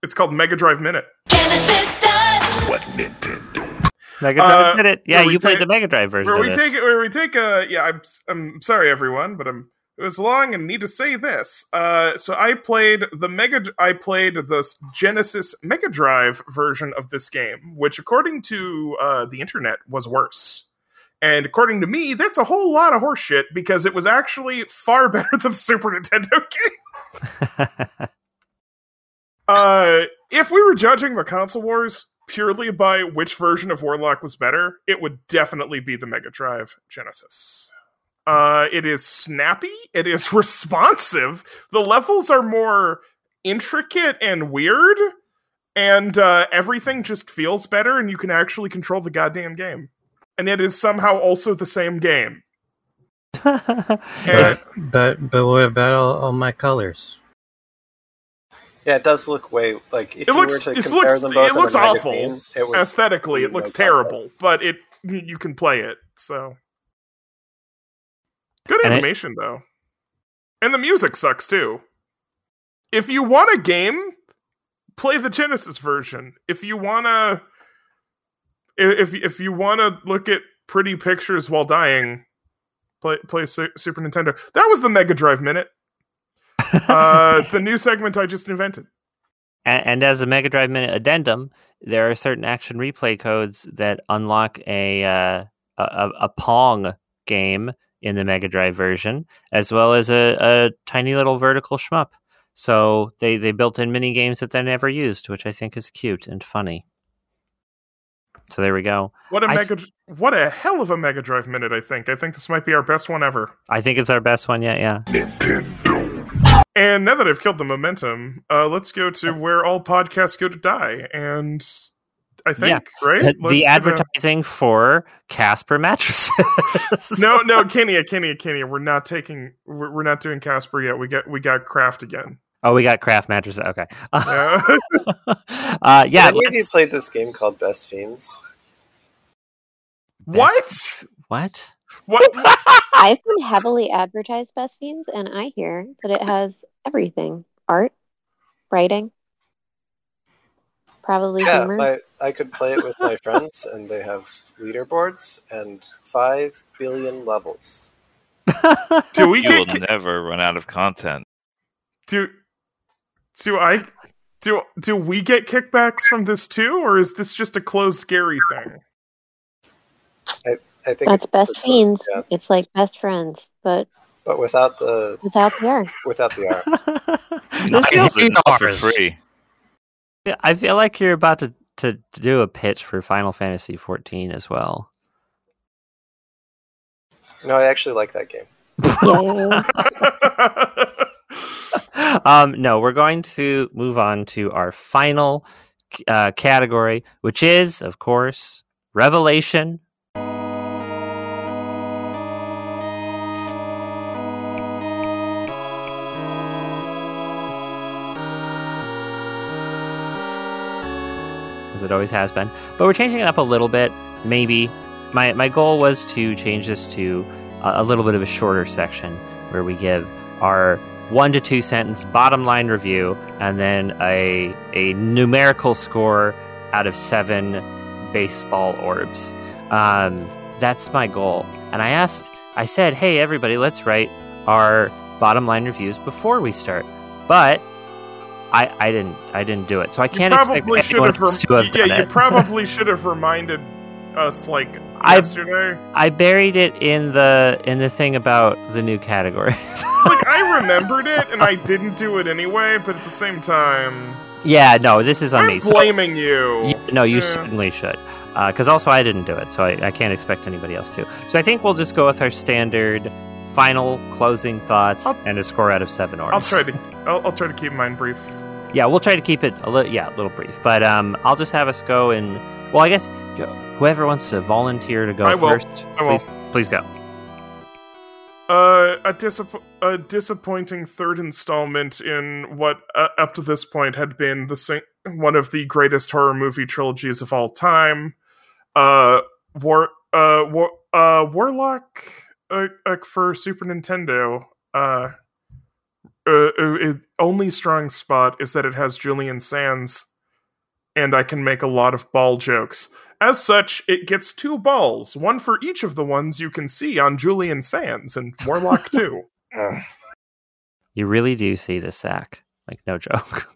It's called Mega Drive Minute. Genesis does. What Nintendo? Mega Drive uh, Minute. Yeah, you played take, the Mega Drive version. Where we of this. take, where we take a. Yeah, I'm. I'm sorry, everyone, but I'm. It was long and need to say this. Uh, so I played the Mega. I played the Genesis Mega Drive version of this game, which, according to uh, the internet, was worse. And according to me, that's a whole lot of horseshit because it was actually far better than the Super Nintendo game. uh, if we were judging the console wars purely by which version of Warlock was better, it would definitely be the Mega Drive Genesis. Uh, it is snappy, it is responsive, the levels are more intricate and weird, and uh, everything just feels better, and you can actually control the goddamn game. And it is somehow also the same game. but, but but what about all, all my colors? Yeah, it does look way, like, if it you looks, were to compare looks, them both. It looks awful. Magazine, it would Aesthetically, it looks no terrible, contest. But it you can play it, so... Good animation, and it, though. And the music sucks, too. If you want a game, play the Genesis version. If you want to... If if you want to look at pretty pictures while dying, play, play Su- Super Nintendo. That was the Mega Drive Minute. uh, the new segment I just invented. And, and as a Mega Drive Minute addendum, there are certain action replay codes that unlock a uh, a, a Pong game in the Mega Drive version, as well as a, a tiny little vertical shmup. So they, they built in mini games that they never used, which I think is cute and funny. So there we go. What a mega, th- what a hell of a Mega Drive Minute, I think. I think this might be our best one ever. I think it's our best one yet, yeah. Nintendo. And now that I've killed the momentum, uh, let's go to where all podcasts go to die. And... I think, yeah. right? The, the advertising a... for Casper mattresses. no, no, Kenya, Kenya, Kenya. We're not taking. We're, we're not doing Casper yet. We got, we got Kraft again. Oh, we got Kraft mattresses. Okay. Uh, uh, yeah. Have you played this game called Best Fiends? Best... What? What? What? I've been heavily advertised Best Fiends, and I hear that it has everything: art, writing. Probably yeah, my, I could play it with my friends, and they have leaderboards and five billion levels. Do we? You get, will get, never run out of content. Do do I do do we get kickbacks from this too, or is this just a closed Gary thing? I, I think that's it's Best Fiends. Yeah. It's like Best Friends, but but without the without the art. Without the art. This feels for free. I feel like you're about to, to, to do a pitch for Final Fantasy fourteen as well. No, I actually like that game. um, no, we're going to move on to our final uh, category, which is, of course, Revelation. It always has been, but we're changing it up a little bit. Maybe my my goal was to change this to a, a little bit of a shorter section where we give our one to two sentence bottom line review and then a a numerical score out of seven baseball orbs. Um, that's my goal. And I asked, I said, hey everybody, let's write our bottom line reviews before we start, but. I, I didn't I didn't do it, so I can't expect anyone rem- to have yeah, done it. You probably should have reminded us like yesterday. I, I buried it in the in the thing about the new categories. Like, I remembered it, and I didn't do it anyway, but at the same time... Yeah, no, this is on I'm me. I'm blaming so, you. Yeah, no, you yeah. certainly should. Because uh, also I didn't do it, so I, I can't expect anybody else to. So I think we'll just go with our standard final closing thoughts I'll, and a score out of seven orbs. I'll try to I'll, I'll try to keep mine brief. Yeah, we'll try to keep it a little yeah, a little brief. But um, I'll just have us go and... Well, I guess whoever wants to volunteer to go I first, will. I please, will. please go. Uh, a, disapp- a disappointing third installment in what, uh, up to this point, had been the sing- one of the greatest horror movie trilogies of all time. Uh, War, uh, war- uh, Warlock uh, uh, for Super Nintendo. Uh, uh, it, only strong spot is that it has Julian Sands, and I can make a lot of ball jokes. As such, it gets two balls, one for each of the ones you can see on Julian Sands and Warlock two. You really do see the sack, like no joke.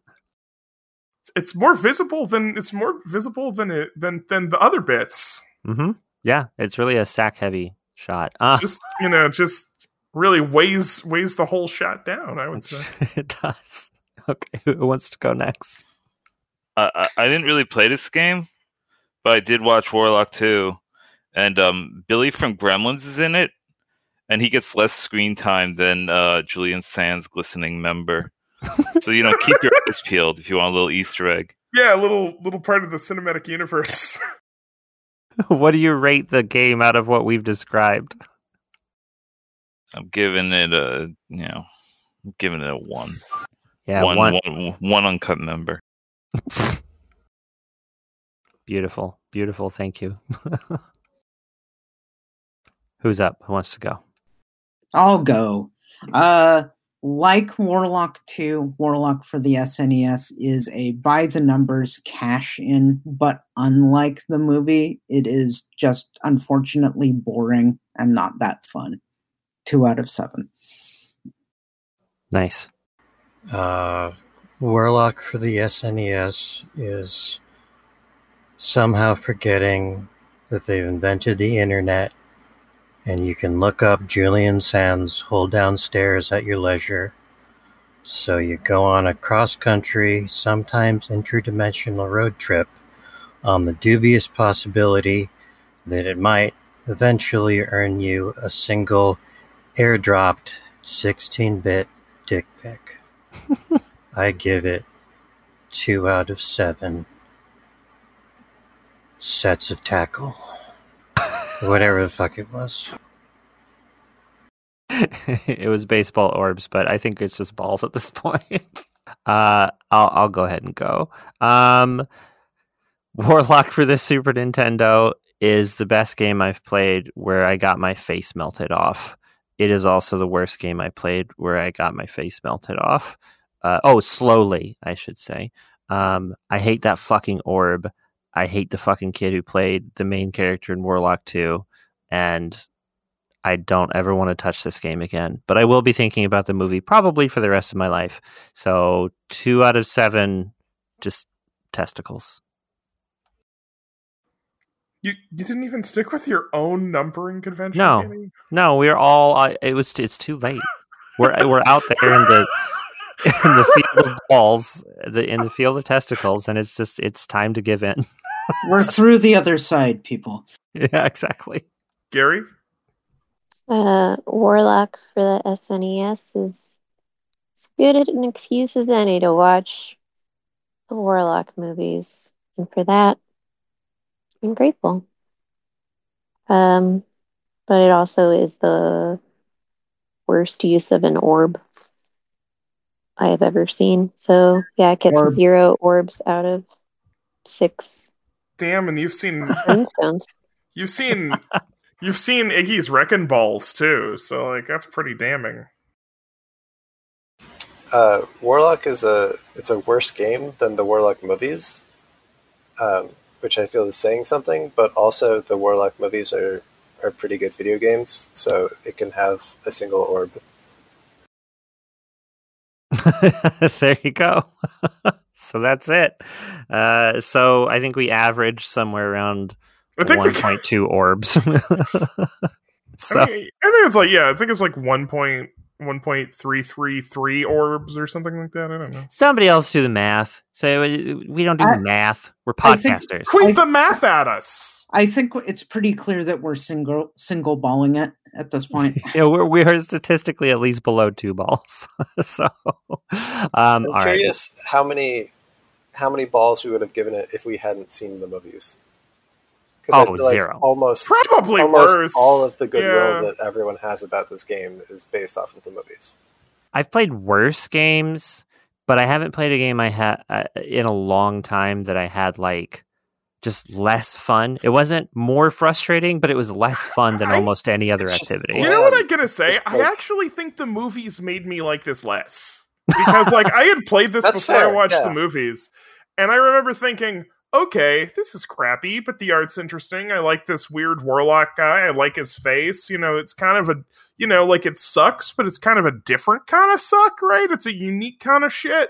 It's more visible than it's more visible than it than than the other bits. Mm-hmm. Yeah, it's really a sack heavy shot. Uh. Just you know, just really weighs weighs the whole shot down. I would say it does. Okay, who wants to go next? Uh, I I didn't really play this game. But I did watch Warlock two, and um, Billy from Gremlins is in it, and he gets less screen time than uh, Julian Sands' glistening member. So, you know, keep your eyes peeled if you want a little Easter egg. Yeah, a little little part of the cinematic universe. What do you rate the game out of what we've described? I'm giving it a, you know, I'm giving it a one. Yeah, one, one. one, one uncut member. Beautiful, beautiful. Thank you. Who's up? Who wants to go? I'll go. Uh, like Warlock two, Warlock for the S N E S is a by-the-numbers cash-in, but unlike the movie, it is just unfortunately boring and not that fun. Two out of seven. Nice. Uh, Warlock for the S N E S is... somehow forgetting that they've invented the internet and you can look up Julian Sands' hole downstairs at your leisure. So you go on a cross-country, sometimes interdimensional road trip on the dubious possibility that it might eventually earn you a single airdropped sixteen-bit dick pic. I give it two out of seven. Sets of tackle. Whatever the fuck it was. It was baseball orbs, but I think it's just balls at this point. Uh, I'll, I'll go ahead and go. Um, Warlock for the Super Nintendo is the best game I've played where I got my face melted off. It is also the worst game I played where I got my face melted off. Uh, oh, slowly, I should say. Um, I hate that fucking orb. I hate the fucking kid who played the main character in Warlock two, and I don't ever want to touch this game again. But I will be thinking about the movie probably for the rest of my life. So two out of seven, just testicles. You you didn't even stick with your own numbering convention? No, Katie? no, we're all. Uh, it was it's too late. We're we're out there in the. in the field of balls, the, in the field of testicles, and it's just, it's time to give in. We're through the other side, people. Yeah, exactly. Gary? Uh, Warlock for the S N E S is as good an excuse as any to watch the Warlock movies, and for that, I'm grateful. Um, but it also is the worst use of an orb I have ever seen. So yeah, I get Orb. zero orbs out of six. Damn, and you've seen you've seen you've seen Iggy's wrecking balls too. So like that's pretty damning. Uh, Warlock is a it's a worse game than the Warlock movies, um, which I feel is saying something. But also the Warlock movies are are pretty good video games, so it can have a single orb. There you go. So that's it. Uh, so I think we averaged somewhere around one point two orbs. So. I, mean, I think it's like, yeah, I think it's like one point three three three orbs or something like that. I don't know. Somebody else do the math. So we don't do I, math. We're podcasters. Quit the math at us. I think it's pretty clear that we're single single balling it at this point. Yeah, we're we are statistically at least below two balls. So, um, I'm all curious right. how many how many balls we would have given it if we hadn't seen the movies. Oh, like zero. Almost, Probably almost worse. All of the goodwill yeah. that everyone has about this game is based off of the movies. I've played worse games, but I haven't played a game I had uh, in a long time that I had like just less fun. It wasn't more frustrating, but it was less fun than I, almost any other activity. Just, you know what I'm gonna say? Like, I actually think the movies made me like this less because, like, I had played this before fair, I watched yeah. the movies, and I remember thinking, okay, this is crappy, but the art's interesting. I like this weird warlock guy. I like his face. You know, it's kind of a, you know, like it sucks, but it's kind of a different kind of suck, right? It's a unique kind of shit.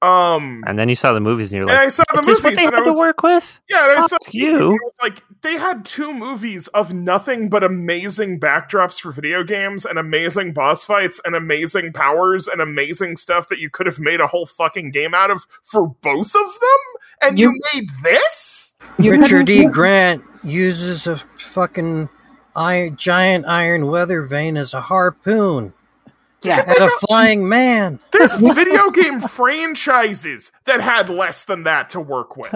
Um, and then you saw the movies, and you're like, and I saw the movies. What they and had I was, to work with? Yeah, and I saw you. And I was like, they had two movies of nothing but amazing backdrops for video games, and amazing boss fights, and amazing powers, and amazing stuff that you could have made a whole fucking game out of for both of them. And you, you made this? Richard D. Grant uses a fucking iron, giant iron weather vane as a harpoon. Yeah, and a flying man. There's video game franchises that had less than that to work with.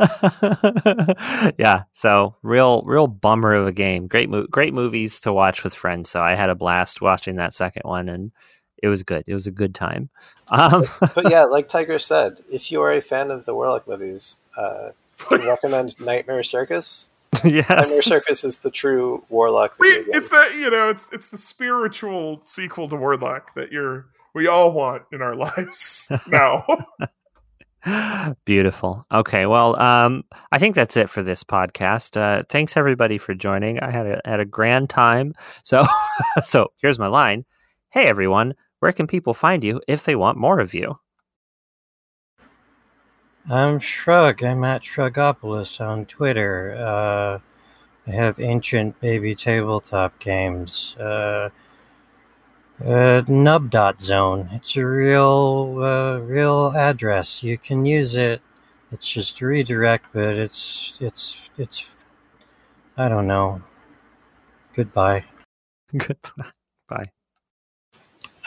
Yeah, so real, real bummer of a game. Great, mo- great movies to watch with friends. So I had a blast watching that second one, and it was good. It was a good time. Um, but, but yeah, like Tiger said, if you are a fan of the Warlock movies, uh, I recommend Nightmare Circus. Yes. Nightmare Circus is the true Warlock video game. It's the you know it's it's the spiritual sequel to Warlock that you're we all want in our lives now. Beautiful. Okay, well, um, I think that's it for this podcast. Uh, thanks everybody for joining. I had a had a grand time. So so here's my line. Hey everyone, where can people find you if they want more of you? I'm Shrug. I'm at Shrugopolis on Twitter. Uh, I have ancient baby tabletop games. Uh, uh, nub dot zone. It's a real, uh, real address. You can use it. It's just a redirect, but it's, it's, it's. I don't know. Goodbye. Goodbye. Bye.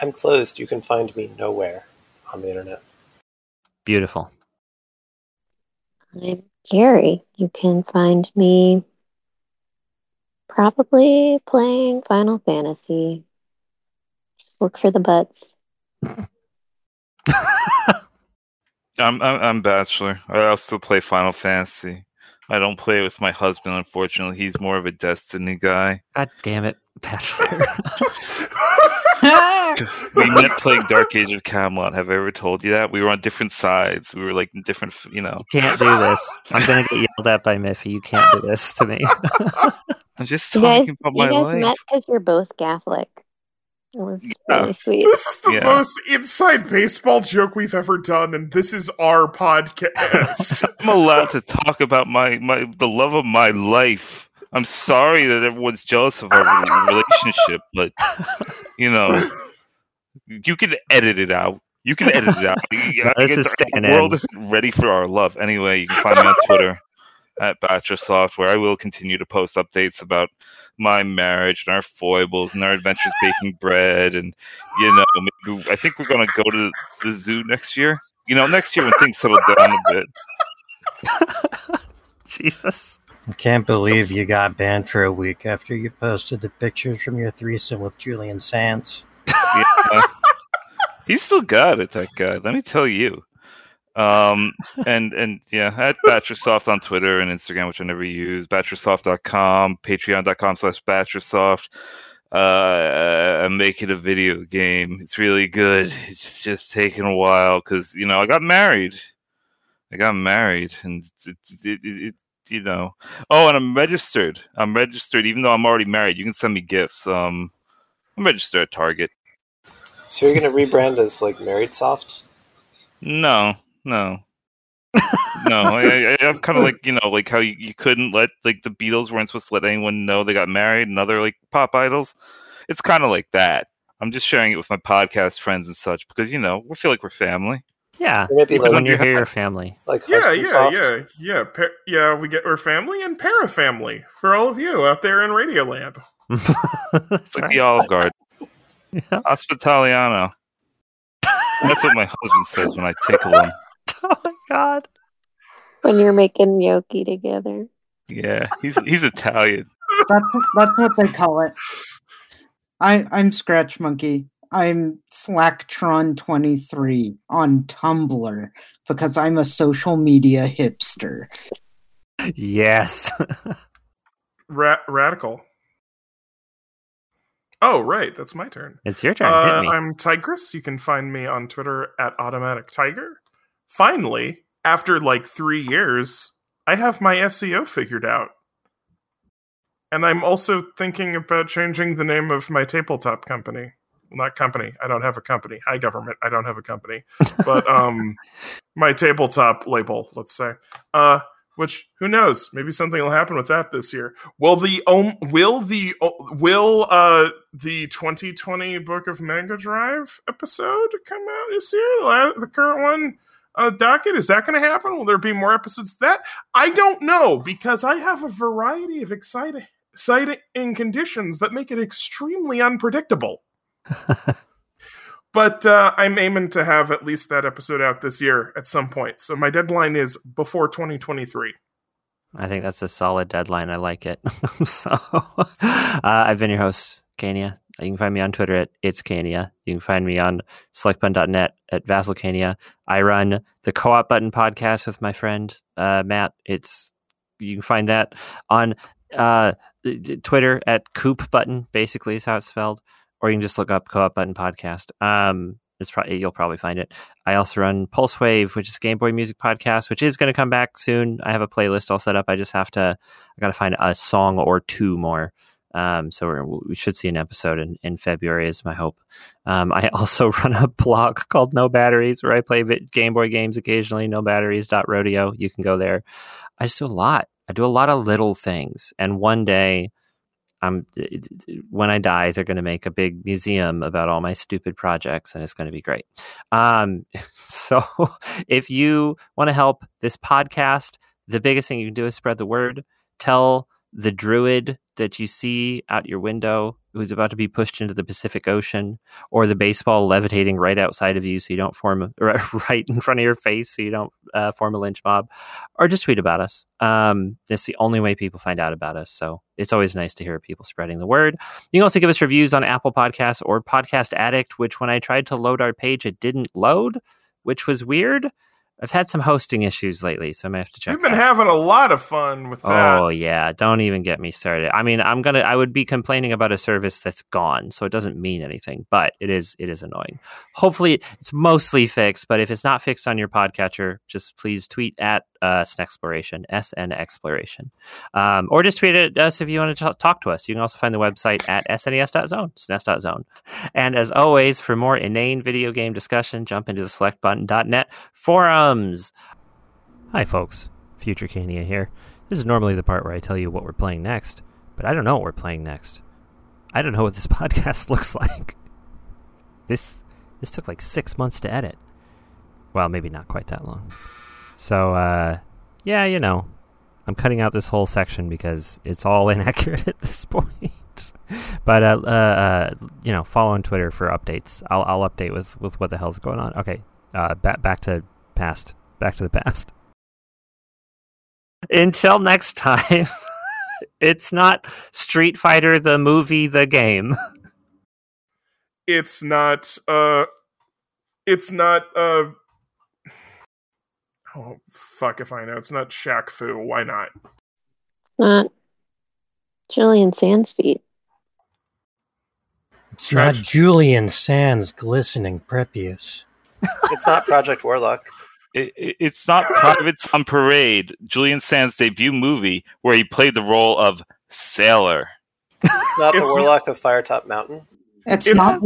I'm closed. You can find me nowhere on the internet. Beautiful. I'm Gary. You can find me probably playing Final Fantasy. Just look for the butts. I'm, I'm I'm Bachelor. I also play Final Fantasy. I don't play with my husband, unfortunately. He's more of a Destiny guy. God damn it, Bachelor. We met playing Dark Age of Camelot. Have I ever told you that? We were on different sides. We were like different, you know. You can't do this. I'm going to get yelled at by Miffy. You can't do this to me. I'm just talking guys, about my life. You guys life. Met because you're both Catholic. It was yeah. really sweet. This is the yeah. most inside baseball joke we've ever done, and this is our podcast. I'm allowed to talk about my, my the love of my life. I'm sorry that everyone's jealous of our relationship, but you know, you can edit it out. You can edit it out. No, this is the world in. Isn't ready for our love. Anyway, you can find me on Twitter at Bachelor Software. I will continue to post updates about my marriage and our foibles and our adventures baking bread. And you know, maybe, I think we're going to go to the zoo next year. You know, next year when things settle down a bit. Jesus. I can't believe you got banned for a week after you posted the pictures from your threesome with Julian Sands. Yeah. He's still got it, that guy. Let me tell you. Um, and, and yeah, at BatcherSoft on Twitter and Instagram, which I never use. BatcherSoft dot com, Patreon dot com slash BatcherSoft. Uh, I'm making a video game. It's really good. It's just taking a while because, you know, I got married. I got married and it, it, it, it you know, oh, and I'm registered. I'm registered, even though I'm already married. You can send me gifts. Um, I'm registered at Target. So you're gonna rebrand as like Married Soft? No, no. No, I, I, I'm kind of like, you know, like how you, you couldn't let, like, the Beatles weren't supposed to let anyone know they got married and other, like, pop idols. It's kind of like that. I'm just sharing it with my podcast friends and such because, you know, we feel like we're family. Yeah, like, when you're here, your family. Like yeah, yeah, soft. yeah, yeah, pa- yeah. We get we're family and para-family for all of you out there in Radio Land. It's like right. The Olive Garden, yeah. Hospitaliano. That's what my husband says when I tickle him. Oh my god! When you're making gnocchi together. Yeah, he's he's Italian. That's that's what they call it. I I'm Scratch Monkey. I'm Slacktron twenty-three on Tumblr because I'm a social media hipster. Yes. Ra- radical. Oh, right. That's my turn. It's your turn. Uh, Hit me. I'm Tigress. You can find me on Twitter at Automatic Tiger. Finally, after like three years, I have my S E O figured out. And I'm also thinking about changing the name of my tabletop company. Not company. I don't have a company. Hi, government. I don't have a company. But um, my tabletop label, let's say. Uh, which, who knows? Maybe something will happen with that this year. Will the um, will the will uh the twenty twenty Book of Manga Drive episode come out this year? The current one uh, docket, is that going to happen? Will there be more episodes? That I don't know because I have a variety of exciting exciting conditions that make it extremely unpredictable. But uh, I'm aiming to have at least that episode out this year at some point. So my deadline is before twenty twenty-three. I think that's a solid deadline. I like it. So uh, I've been your host, Kania. You can find me on Twitter at It's Kania. You can find me on select button dot net at Vasselkania. I run the Co-op Button podcast with my friend uh, Matt. It's you can find that on uh, Twitter at Coop Button. Basically, is how it's spelled. Or you can just look up Co-op Button Podcast. Um, it's probably you'll probably find it. I also run Pulse Wave, which is Game Boy Music Podcast, which is going to come back soon. I have a playlist all set up. I just have to, I got to find a song or two more. Um, so we're, we should see an episode in, in February is my hope. Um, I also run a blog called No Batteries, where I play Game Boy games occasionally, no batteries dot rodeo. You can go there. I just do a lot. I do a lot of little things. And one day... I'm, when I die, they're going to make a big museum about all my stupid projects, and it's going to be great. Um, so if you want to help this podcast, the biggest thing you can do is spread the word. Tell the druid that you see out your window who's about to be pushed into the Pacific Ocean, or the baseball levitating right outside of you so you don't form, or right in front of your face so you don't uh, form a lynch mob, or just tweet about us. Um, it's the only way people find out about us, so it's always nice to hear people spreading the word. You can also give us reviews on Apple Podcasts or Podcast Addict, which when I tried to load our page, it didn't load, which was weird. I've had some hosting issues lately, so I may have to check. We've been that. having a lot of fun with that. Oh yeah, don't even get me started. I mean, I'm gonna, I would be complaining about a service that's gone, so it doesn't mean anything, but it is, it is annoying. Hopefully, it's mostly fixed. But if it's not fixed on your podcatcher, just please tweet at uh, Snexploration, S N Exploration, um, or just tweet at us if you want to t- talk to us. You can also find the website at S N E S dot zone, S N E S dot zone. And as always, for more inane video game discussion, jump into the select button dot net forum. Hi folks, Future Kania here. This is normally the part where I tell you what we're playing next, but I don't know what we're playing next. I don't know what this podcast looks like. This this took like six months to edit. Well, maybe not quite that long. So, uh, yeah, you know, I'm cutting out this whole section because it's all inaccurate at this point. But, uh, uh, uh, you know, follow on Twitter for updates. I'll, I'll update with, with what the hell's going on. Okay, uh, ba- back to... Past. Back to the past. Until next time, it's not Street Fighter the movie, the game. It's not, uh... It's not, uh... Oh, fuck if I know. It's not Shaq Fu. Why not? It's not Julian Sands' feet. It's not Julian Sands' glistening prepuce. It's not Project Warlock. It, it, it's not Privates on Parade, Julian Sands' debut movie, where he played the role of Sailor. It's not the it's, Warlock of Firetop Mountain. It's, it's not.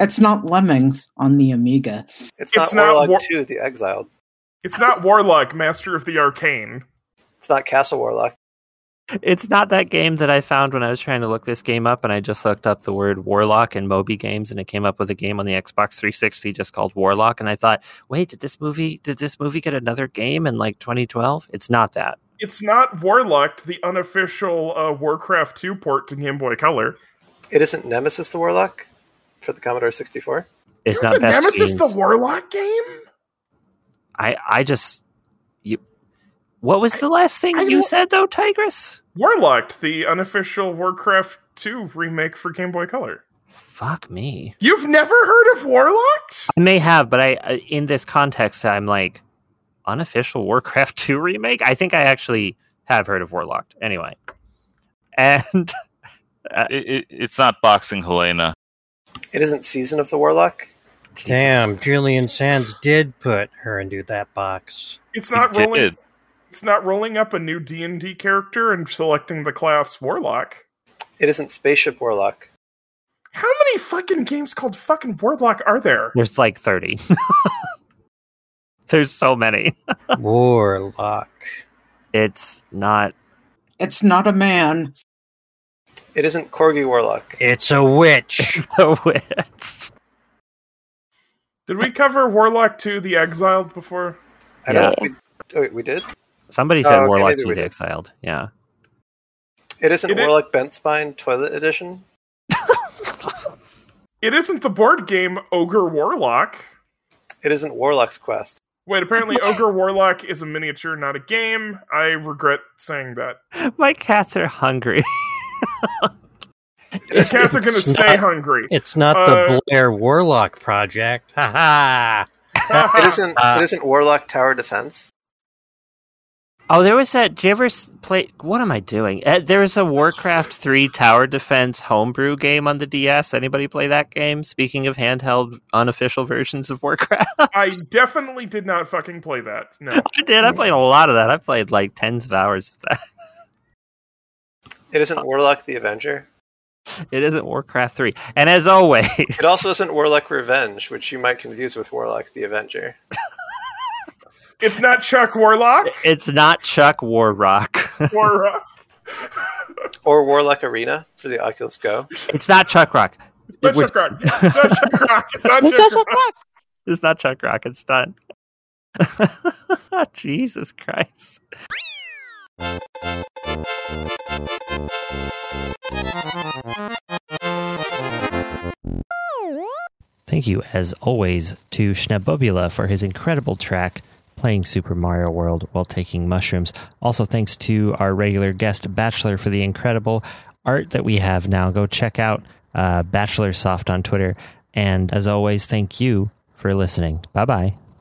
It's not Lemmings on the Amiga. It's, it's not Warlock two: The Exiled. It's not Warlock, Master of the Arcane. It's not Castle Warlock. It's not that game that I found when I was trying to look this game up, and I just looked up the word Warlock in Moby Games, and it came up with a game on the Xbox three sixty just called Warlock, and I thought, wait, did this movie did this movie get another game in, like, twenty twelve? It's not that. It's not Warlocked, the unofficial uh, Warcraft two port to Game Boy Color. It isn't Nemesis the Warlock for the Commodore sixty-four? It's not Best Fiends. Nemesis the Warlock game? I I just... you. What was the last thing I, I you said, though, Tigress? Warlocked, the unofficial Warcraft two remake for Game Boy Color. Fuck me. You've never heard of Warlocked? I may have, but I in this context, I'm like, unofficial Warcraft two remake? I think I actually have heard of Warlocked. Anyway. And... uh, it, it, it's not Boxing Helena. It isn't Season of the Warlock? Jesus. Damn, Julian Sands did put her into that box. It's not he really... Did. It's not rolling up a new D and D character and selecting the class Warlock. It isn't Spaceship Warlock. How many fucking games called fucking Warlock are there? There's like thirty. There's so many. Warlock. It's not... It's not a man. It isn't Corgi Warlock. It's a witch. It's a witch. Did we cover Warlock II: The Exiled before? I yeah. don't know. We, wait, we did? Somebody said oh, okay, Warlock two: The Exiled. Yeah. It isn't it Warlock is- Bent Spine Toilet Edition. It isn't the board game Ogre Warlock. It isn't Warlock's Quest. Wait, apparently Ogre Warlock is a miniature, not a game. I regret saying that. My cats are hungry. These cats are going to stay hungry. It's not uh, the Blair Warlock Project. Ha ha! It isn't. It isn't Warlock Tower Defense. Oh, there was that... Did you ever play... What am I doing? Uh, there was a Warcraft three Tower Defense homebrew game on the D S. Anybody play that game? Speaking of handheld unofficial versions of Warcraft. I definitely did not fucking play that. No. I did. I played a lot of that. I played like tens of hours of that. It isn't Warlock the Avenger. It isn't Warcraft three. And as always... It also isn't Warlock Revenge, which you might confuse with Warlock the Avenger. It's not Chuck Warlock. It's not Chuck Warrock. Warrock. Or Warlock Arena for the Oculus Go. It's not Chuck Rock. It's not Chuck Rock. It's not Chuck Rock. It's not Chuck Rock. It's not Chuck Rock. It's done. Jesus Christ. Thank you, as always, to Schnabobula for his incredible track playing Super Mario World while taking mushrooms. Also, thanks to our regular guest, Bachelor, for the incredible art that we have now. Go check out uh, Bachelor Soft on Twitter. And as always, thank you for listening. Bye-bye.